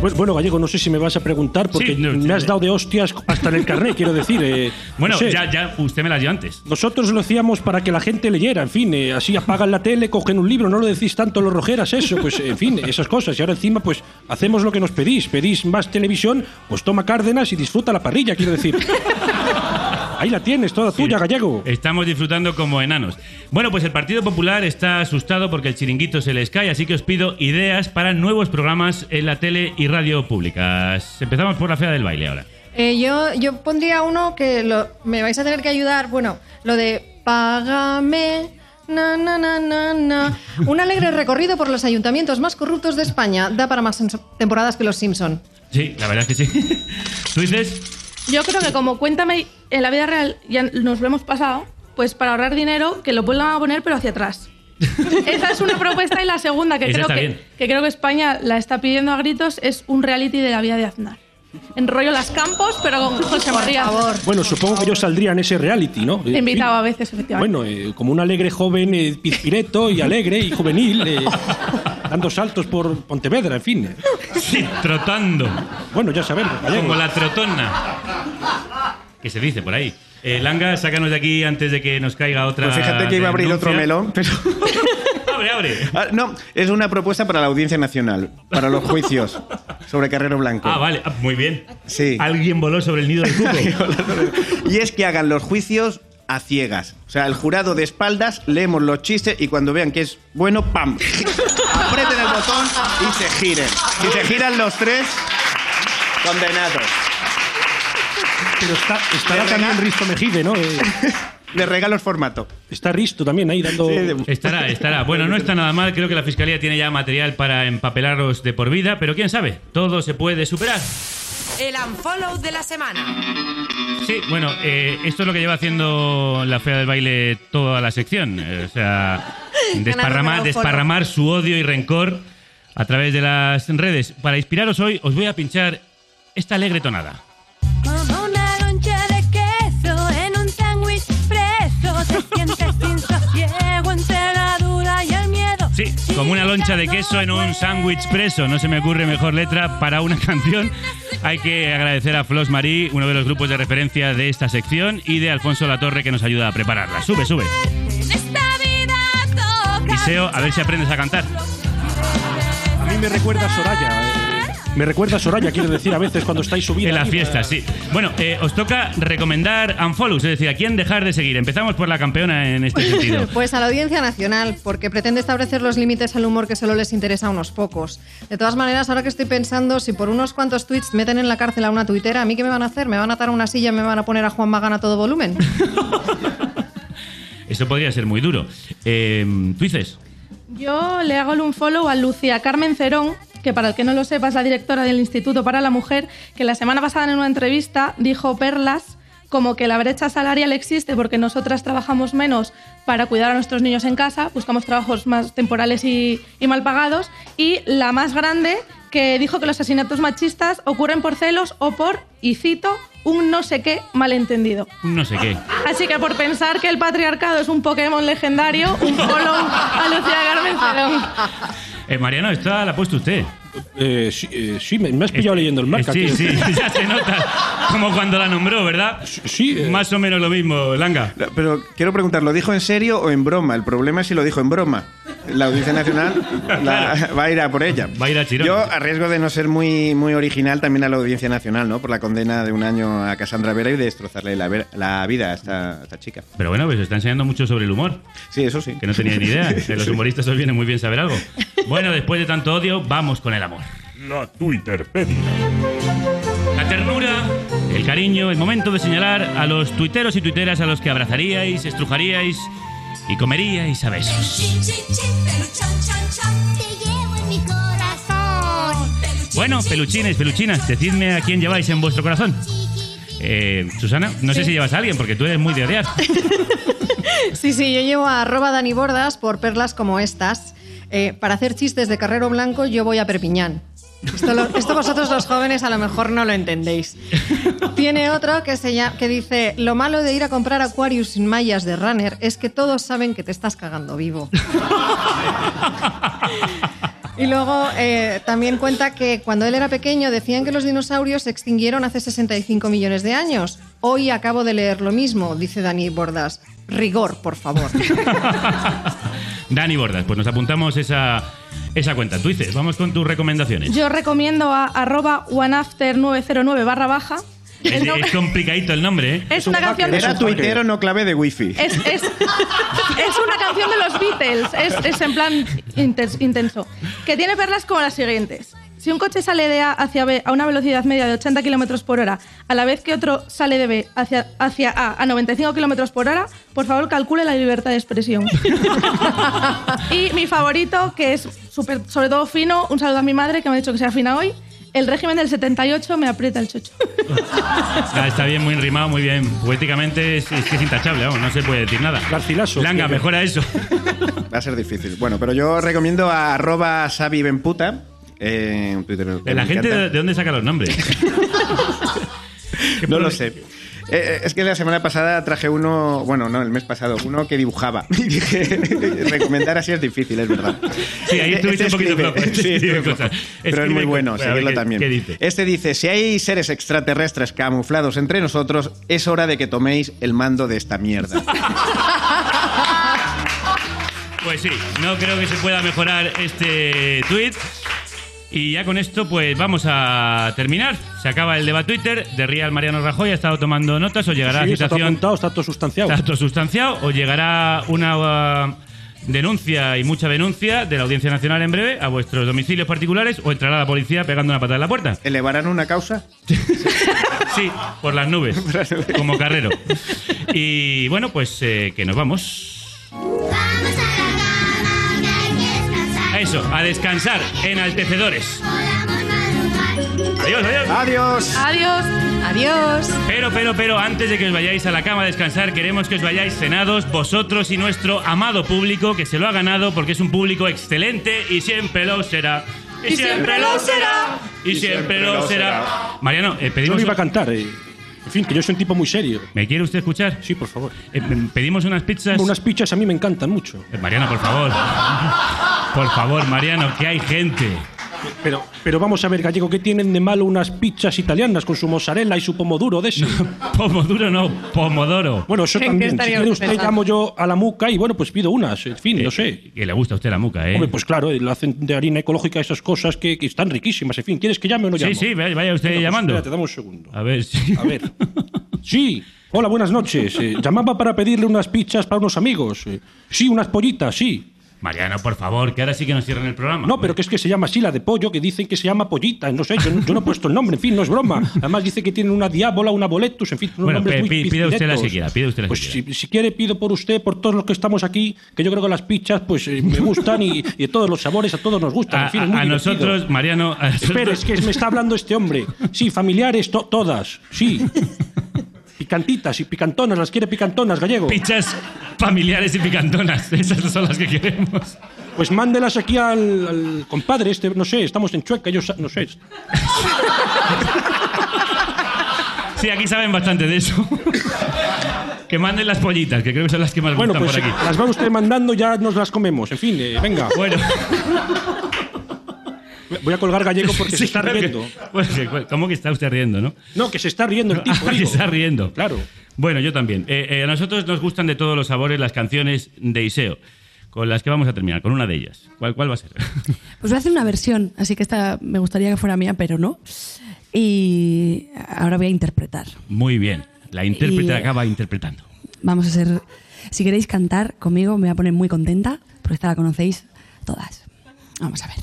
Pues, bueno, Gallego, no sé si me vas a preguntar porque me has dado de hostias hasta en el carnet, quiero decir. Bueno, no sé. ya usted me las dio antes. Nosotros lo hacíamos para que la gente leyera, en fin, así apagan la tele, cogen un libro, no lo decís tanto los rojeras, eso, pues en fin, esas cosas. Y ahora encima, pues hacemos lo que nos pedís. Pedís más televisión, pues toma Cárdenas y disfruta la parrilla, quiero decir. Ahí la tienes, toda tuya, Gallego. Estamos disfrutando como enanos. Bueno, pues el Partido Popular está asustado porque el chiringuito se les cae, así que os pido ideas para nuevos programas en la tele y radio públicas. Empezamos por la fea del baile ahora. Yo pondría uno que me vais a tener que ayudar. Bueno, lo de págame... Na, na, na, na, na. Un alegre recorrido por los ayuntamientos más corruptos de España. Da para más temporadas que los Simpson. Sí, la verdad es que sí. ¿Tú dices...? Yo creo que como Cuéntame en la vida real ya nos lo hemos pasado, pues para ahorrar dinero que lo vuelvan a poner pero hacia atrás. Esa es una propuesta. Y la segunda que creo que España la está pidiendo a gritos es un reality de la vida de Aznar. Enrollo Las Campos, pero con José María. Bueno, supongo que yo saldría en ese reality, ¿no? Invitado a veces, efectivamente. Bueno, como un alegre joven, pizpireto y alegre y juvenil, dando saltos por Pontevedra, en fin. Sí, trotando. Bueno, ya sabemos. Como la trotona, que se dice por ahí. Langa, sácanos de aquí antes de que nos caiga otra. Pues fíjate que iba a abrir otro melón, pero... Abre. Ah, no, es una propuesta para la Audiencia Nacional, para los juicios sobre Carrero Blanco. Ah, vale, muy bien. Sí. Alguien voló sobre el nido del cuco. Y es que hagan los juicios a ciegas. O sea, el jurado de espaldas, leemos los chistes y cuando vean que es bueno, ¡pam! Aprieten el botón y se giren. Si se giran los tres, condenados. Pero estará también Risto Mejide, ¿no? Le regalo el formato. Está Risto también ahí dando... Sí, estará. Bueno, no está nada mal. Creo que la Fiscalía tiene ya material para empapelaros de por vida, pero quién sabe, todo se puede superar. El unfollow de la semana. Sí, bueno, esto es lo que lleva haciendo la fea del baile toda la sección. O sea, desparramar su odio y rencor a través de las redes. Para inspiraros hoy, os voy a pinchar esta alegre tonada. Sí, como una loncha de queso en un sándwich preso. No se me ocurre mejor letra para una canción. Hay que agradecer a Flos Marí, uno de los grupos de referencia de esta sección, y de Alfonso Latorre, que nos ayuda a prepararla. Sube. Iseo, a ver si aprendes a cantar. A mí me recuerda a Soraya. Me recuerda a Soraya, quiero decir, a veces cuando estáis subiendo. En las fiestas, sí. Bueno, os toca recomendar unfollows, es decir, a quién dejar de seguir. Empezamos por la campeona en este sentido. Pues a la Audiencia Nacional, porque pretende establecer los límites al humor que solo les interesa a unos pocos. De todas maneras, ahora que estoy pensando, si por unos cuantos tweets meten en la cárcel a una tuitera, ¿a mí qué me van a hacer? ¿Me van a atar a una silla y me van a poner a Juan Magán a todo volumen? Eso podría ser muy duro. ¿Tú dices? Yo le hago un follow a Lucía Carmen Cerón, que para el que no lo sepa es la directora del Instituto para la Mujer, que la semana pasada en una entrevista dijo perlas como que la brecha salarial existe porque nosotras trabajamos menos para cuidar a nuestros niños en casa, buscamos trabajos más temporales y mal pagados, y la más grande, que dijo que los asesinatos machistas ocurren por celos o por, y cito, un no sé qué malentendido. Un no sé qué. Así que por pensar que el patriarcado es un Pokémon legendario, un follow a Lucía Carmen Cerón. Mariano, esta la ha puesto usted. Sí, me has pillado leyendo el marca. Sí, ya se nota. Como cuando la nombró, ¿verdad? Sí. Más o menos lo mismo, Langa. Pero quiero preguntar, ¿lo dijo en serio o en broma? El problema es si lo dijo en broma. La Audiencia Nacional va a ir a por ella. Va a ir a Chirón. Yo, a riesgo de no ser muy original, también a la Audiencia Nacional, ¿no? Por la condena de 1 año a Cassandra Vera y de destrozarle la vida a esta chica. Pero bueno, pues está enseñando mucho sobre el humor. Sí, eso sí. Que no tenía ni idea. De los humoristas os viene muy bien saber algo. Bueno, después de tanto odio, vamos con el amor. La Twitterpedia. La ternura, el cariño, el momento de señalar a los tuiteros y tuiteras a los que abrazaríais, estrujaríais y comeríais a besos. Bueno, peluchines, peluchinas, decidme a quién lleváis en vuestro corazón. Susana, no sé si llevas a alguien, porque tú eres muy de odiar. Sí, yo llevo a @danibordas por perlas como estas. Para hacer chistes de Carrero Blanco yo voy a Perpiñán. Esto vosotros los jóvenes a lo mejor no lo entendéis. Tiene otro que dice: lo malo de ir a comprar Aquarius sin mallas de runner es que todos saben que te estás cagando vivo. Y luego también cuenta que cuando él era pequeño decían que los dinosaurios se extinguieron hace 65 millones de años. Hoy acabo de leer lo mismo, dice Dani Bordas. Rigor, por favor. Dani Bordas, pues nos apuntamos esa cuenta. Tú dices, vamos con tus recomendaciones. Yo recomiendo a @oneafter909/baja. Es complicadito el nombre, ¿eh? Es una canción de... Era tuitero, no clave de wifi. Es una canción de los Beatles. Es en plan intenso. Que tiene perlas como las siguientes. Si un coche sale de A hacia B a una velocidad media de 80 km por hora, a la vez que otro sale de B hacia A 95 km por hora, por favor calcule la libertad de expresión. Y mi favorito, que es sobre todo fino, un saludo a mi madre, que me ha dicho que sea fina hoy. El régimen del 78 me aprieta el chocho. Está bien, muy rimado, muy bien. Poéticamente es que es intachable, vamos, no se puede decir nada. Garcilaso. Langa, mejora eso. Va a ser difícil. Bueno, pero yo recomiendo a @sabibenputa. Un tuitero que la gente encanta. ¿De dónde saca los nombres? No lo sé. Es que la semana pasada traje uno, bueno, no, el mes pasado, uno que dibujaba. Y dije, recomendar así es difícil, es verdad. Sí, ahí estuviste un poquito flojo. Pero es muy bueno, seguirlo también. Este dice: si hay seres extraterrestres camuflados entre nosotros, es hora de que toméis el mando de esta mierda. Pues sí, no creo que se pueda mejorar este tuit. Y ya con esto pues vamos a terminar. Se acaba el debate Twitter. De Real Mariano Rajoy ha estado tomando notas. O llegará a citación. Está todo sustanciado. O llegará una denuncia, y mucha denuncia, de la Audiencia Nacional en breve a vuestros domicilios particulares, o entrará la policía pegando una patada en la puerta. ¿Elevarán una causa? Sí, por las nubes. Como Carrero. Y bueno, pues que nos vamos. Eso, a descansar, enaltecedores. Adiós, adiós. Adiós. Adiós. Adiós. Pero, antes de que os vayáis a la cama a descansar, queremos que os vayáis cenados, vosotros y nuestro amado público, que se lo ha ganado porque es un público excelente y siempre lo será. Y siempre lo será. Y siempre lo será. Mariano, pedimos... Yo no iba a cantar, En fin, que yo soy un tipo muy serio. ¿Me quiere usted escuchar? Sí, por favor. Pedimos unas pizzas. Unas pizzas a mí me encantan mucho. Mariano, por favor. Por favor, Mariano, que hay gente. Pero vamos a ver, Gallego, ¿qué tienen de malo unas pizzas italianas con su mozzarella y su pomodoro de ese? No, pomodoro no, pomodoro. Bueno, eso también. Si quiere usted, llamo yo a la muca y bueno, pues pido unas, en fin, no sé. Que le gusta a usted la muca, ¿eh? Hombre, pues claro, la hacen de harina ecológica, esas cosas que están riquísimas, en fin. ¿Quieres que llame o no llame? Sí, sí, vaya usted bueno, llamando. Pues, espérate, dame un segundo. A ver, sí. A ver. Sí. Hola, buenas noches. Llamaba para pedirle unas pizzas para unos amigos. Sí, unas pollitas, sí. Mariano, por favor, que ahora sí que nos cierren el programa. No, pero que es que se llama así la de pollo, que dicen que se llama pollita. No sé, yo no he puesto el nombre, en fin, no es broma. Además dice que tienen una diábola, una boletus, en fin. Bueno, pide usted la siquiera, pide usted la pues siquiera. Si quiere, pido por usted, por todos los que estamos aquí, que yo creo que las pizzas pues me gustan y de todos los sabores a todos nos gustan. En fin, es muy divertido. Nosotros, Mariano... Espera, es que me está hablando este hombre. Sí, familiares, todas, sí. Picantitas y picantonas, las quiere picantonas, Gallego. Pizzas familiares y picantonas, esas son las que queremos. Pues mándelas aquí al compadre este, no sé, estamos en Chueca, ellos no sé. Sí, aquí saben bastante de eso. Que manden las pollitas, que creo que son las que más bueno, gustan pues, por aquí. Las va usted mandando, ya nos las comemos, en fin, venga. Bueno. Voy a colgar Gallego porque sí, se está riendo. Pues, ¿cómo que está usted riendo, no? No, que se está riendo el tipo. Ah, que está riendo. Claro. Bueno, yo también. A nosotros nos gustan de todos los sabores las canciones de Iseo, con las que vamos a terminar, con una de ellas. ¿Cuál va a ser? Pues voy a hacer una versión, así que esta me gustaría que fuera mía, pero no. Y ahora voy a interpretar. Muy bien. La intérprete acaba interpretando. Vamos a hacer... Si queréis cantar conmigo, me voy a poner muy contenta, porque esta la conocéis todas. Vamos a ver.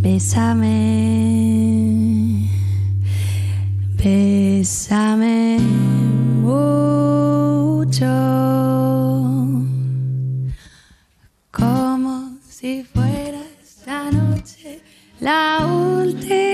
Bésame, bésame mucho, como si fuera esta noche la última.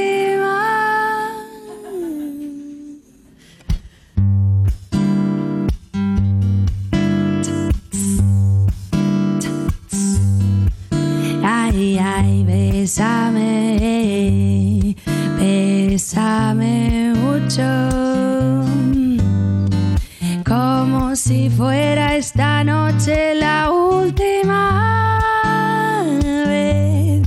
Ay, ay, bésame, bésame mucho, como si fuera esta noche la última vez.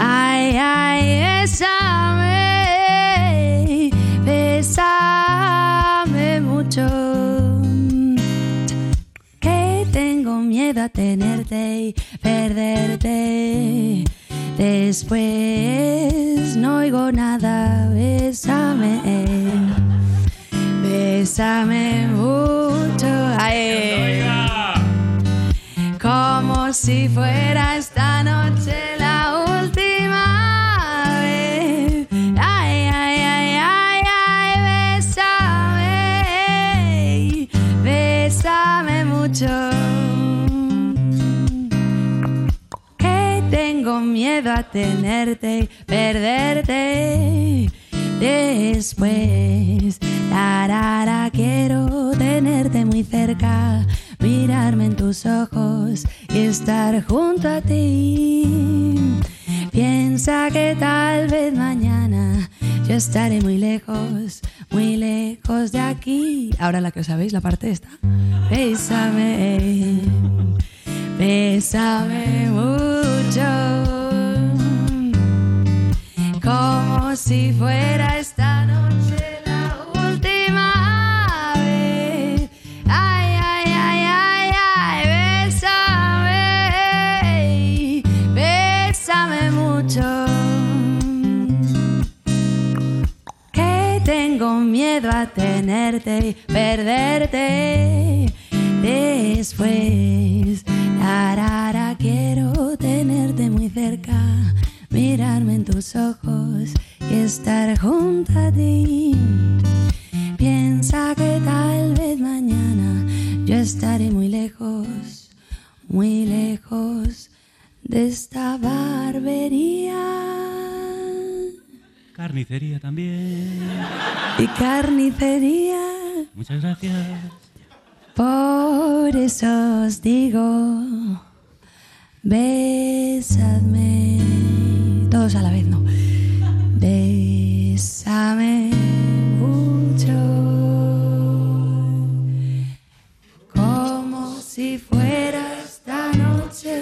Ay, ay, bésame, bésame mucho. Miedo a tenerte y perderte. Después no oigo nada. Bésame, bésame mucho. Ay, como si fuera esta noche la última vez. Ay, ay, ay, ay, ay, bésame, bésame mucho. Tengo miedo a tenerte y perderte después. Tarara, quiero tenerte muy cerca, mirarme en tus ojos y estar junto a ti. Piensa que tal vez mañana yo estaré muy lejos de aquí. Ahora la que os sabéis, la parte esta. Bésame, bésame mucho, como si fuera esta noche la última vez. Ay, ay, ay, ay, ay, bésame, bésame mucho. Que tengo miedo a tenerte y perderte después. Tarara, quiero tenerte muy cerca, mirarme en tus ojos y estar junto a ti. Piensa que tal vez mañana yo estaré muy lejos de esta barbería. Carnicería también. Y carnicería. Muchas gracias. Por eso os digo, besadme. Todos a la vez, no. Bésame mucho, como si fuera esta noche.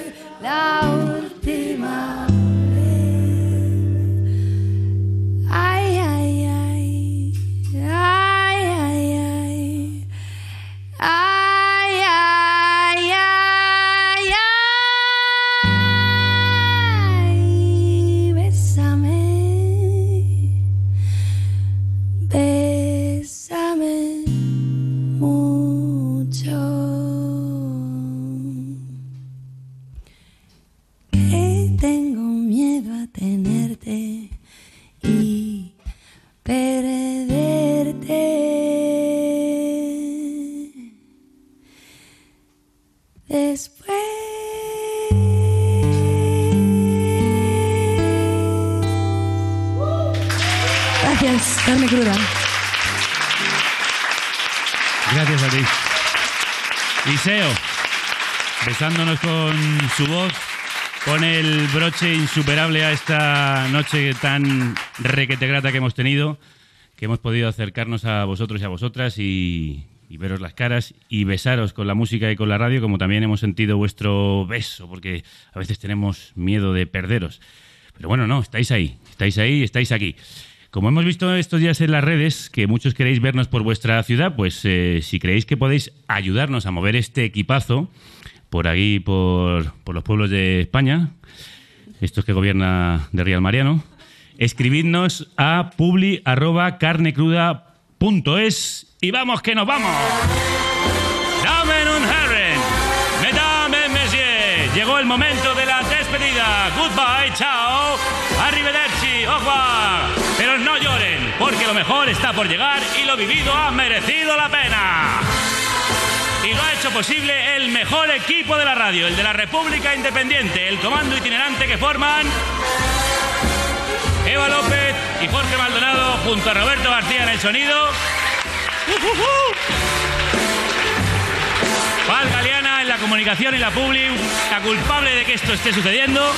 después. Gracias, Carne Cruda. Gracias a ti. Iseo, besándonos con su voz, pone el broche insuperable a esta noche tan requetegrata que hemos tenido, que hemos podido acercarnos a vosotros y a vosotras y veros las caras y besaros con la música y con la radio, como también hemos sentido vuestro beso, porque a veces tenemos miedo de perderos. Pero bueno, no, estáis ahí, estáis aquí. Como hemos visto estos días en las redes, que muchos queréis vernos por vuestra ciudad, pues si creéis que podéis ayudarnos a mover este equipazo por aquí, por los pueblos de España, estos que gobierna de Real Mariano, escribidnos a publi@carnecruda.es y vamos que nos vamos. Damen und Herren, Mesdames et Messieurs, llegó el momento de la despedida. Goodbye, chao, arrivederci, au revoir. Pero no lloren, porque lo mejor está por llegar y lo vivido ha merecido la pena. Y lo ha hecho posible el mejor equipo de la radio, el de la República Independiente, el comando itinerante que forman Eva López y Jorge Maldonado junto a Roberto García en el sonido, Val Galeana en la comunicación y la publi, la culpable de que esto esté sucediendo,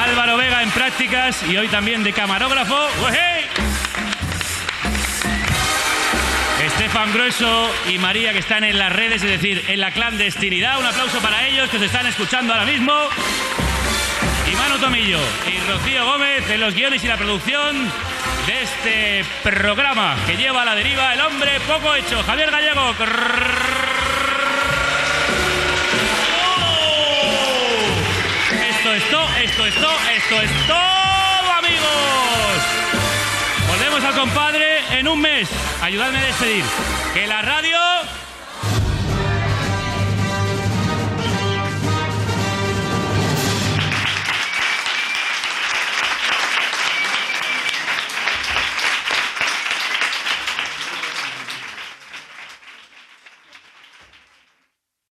Álvaro Vega en prácticas y hoy también de camarógrafo, Estefan Grueso y María, que están en las redes, es decir, en la clandestinidad. Un aplauso para ellos, que se están escuchando ahora mismo. Y Manu Tomillo y Rocío Gómez en los guiones y la producción de este programa que lleva a la deriva el hombre poco hecho, Javier Gallego. Esto es todo, amigos. Volvemos al compadre en un mes. Ayudadme a despedir. Que la radio...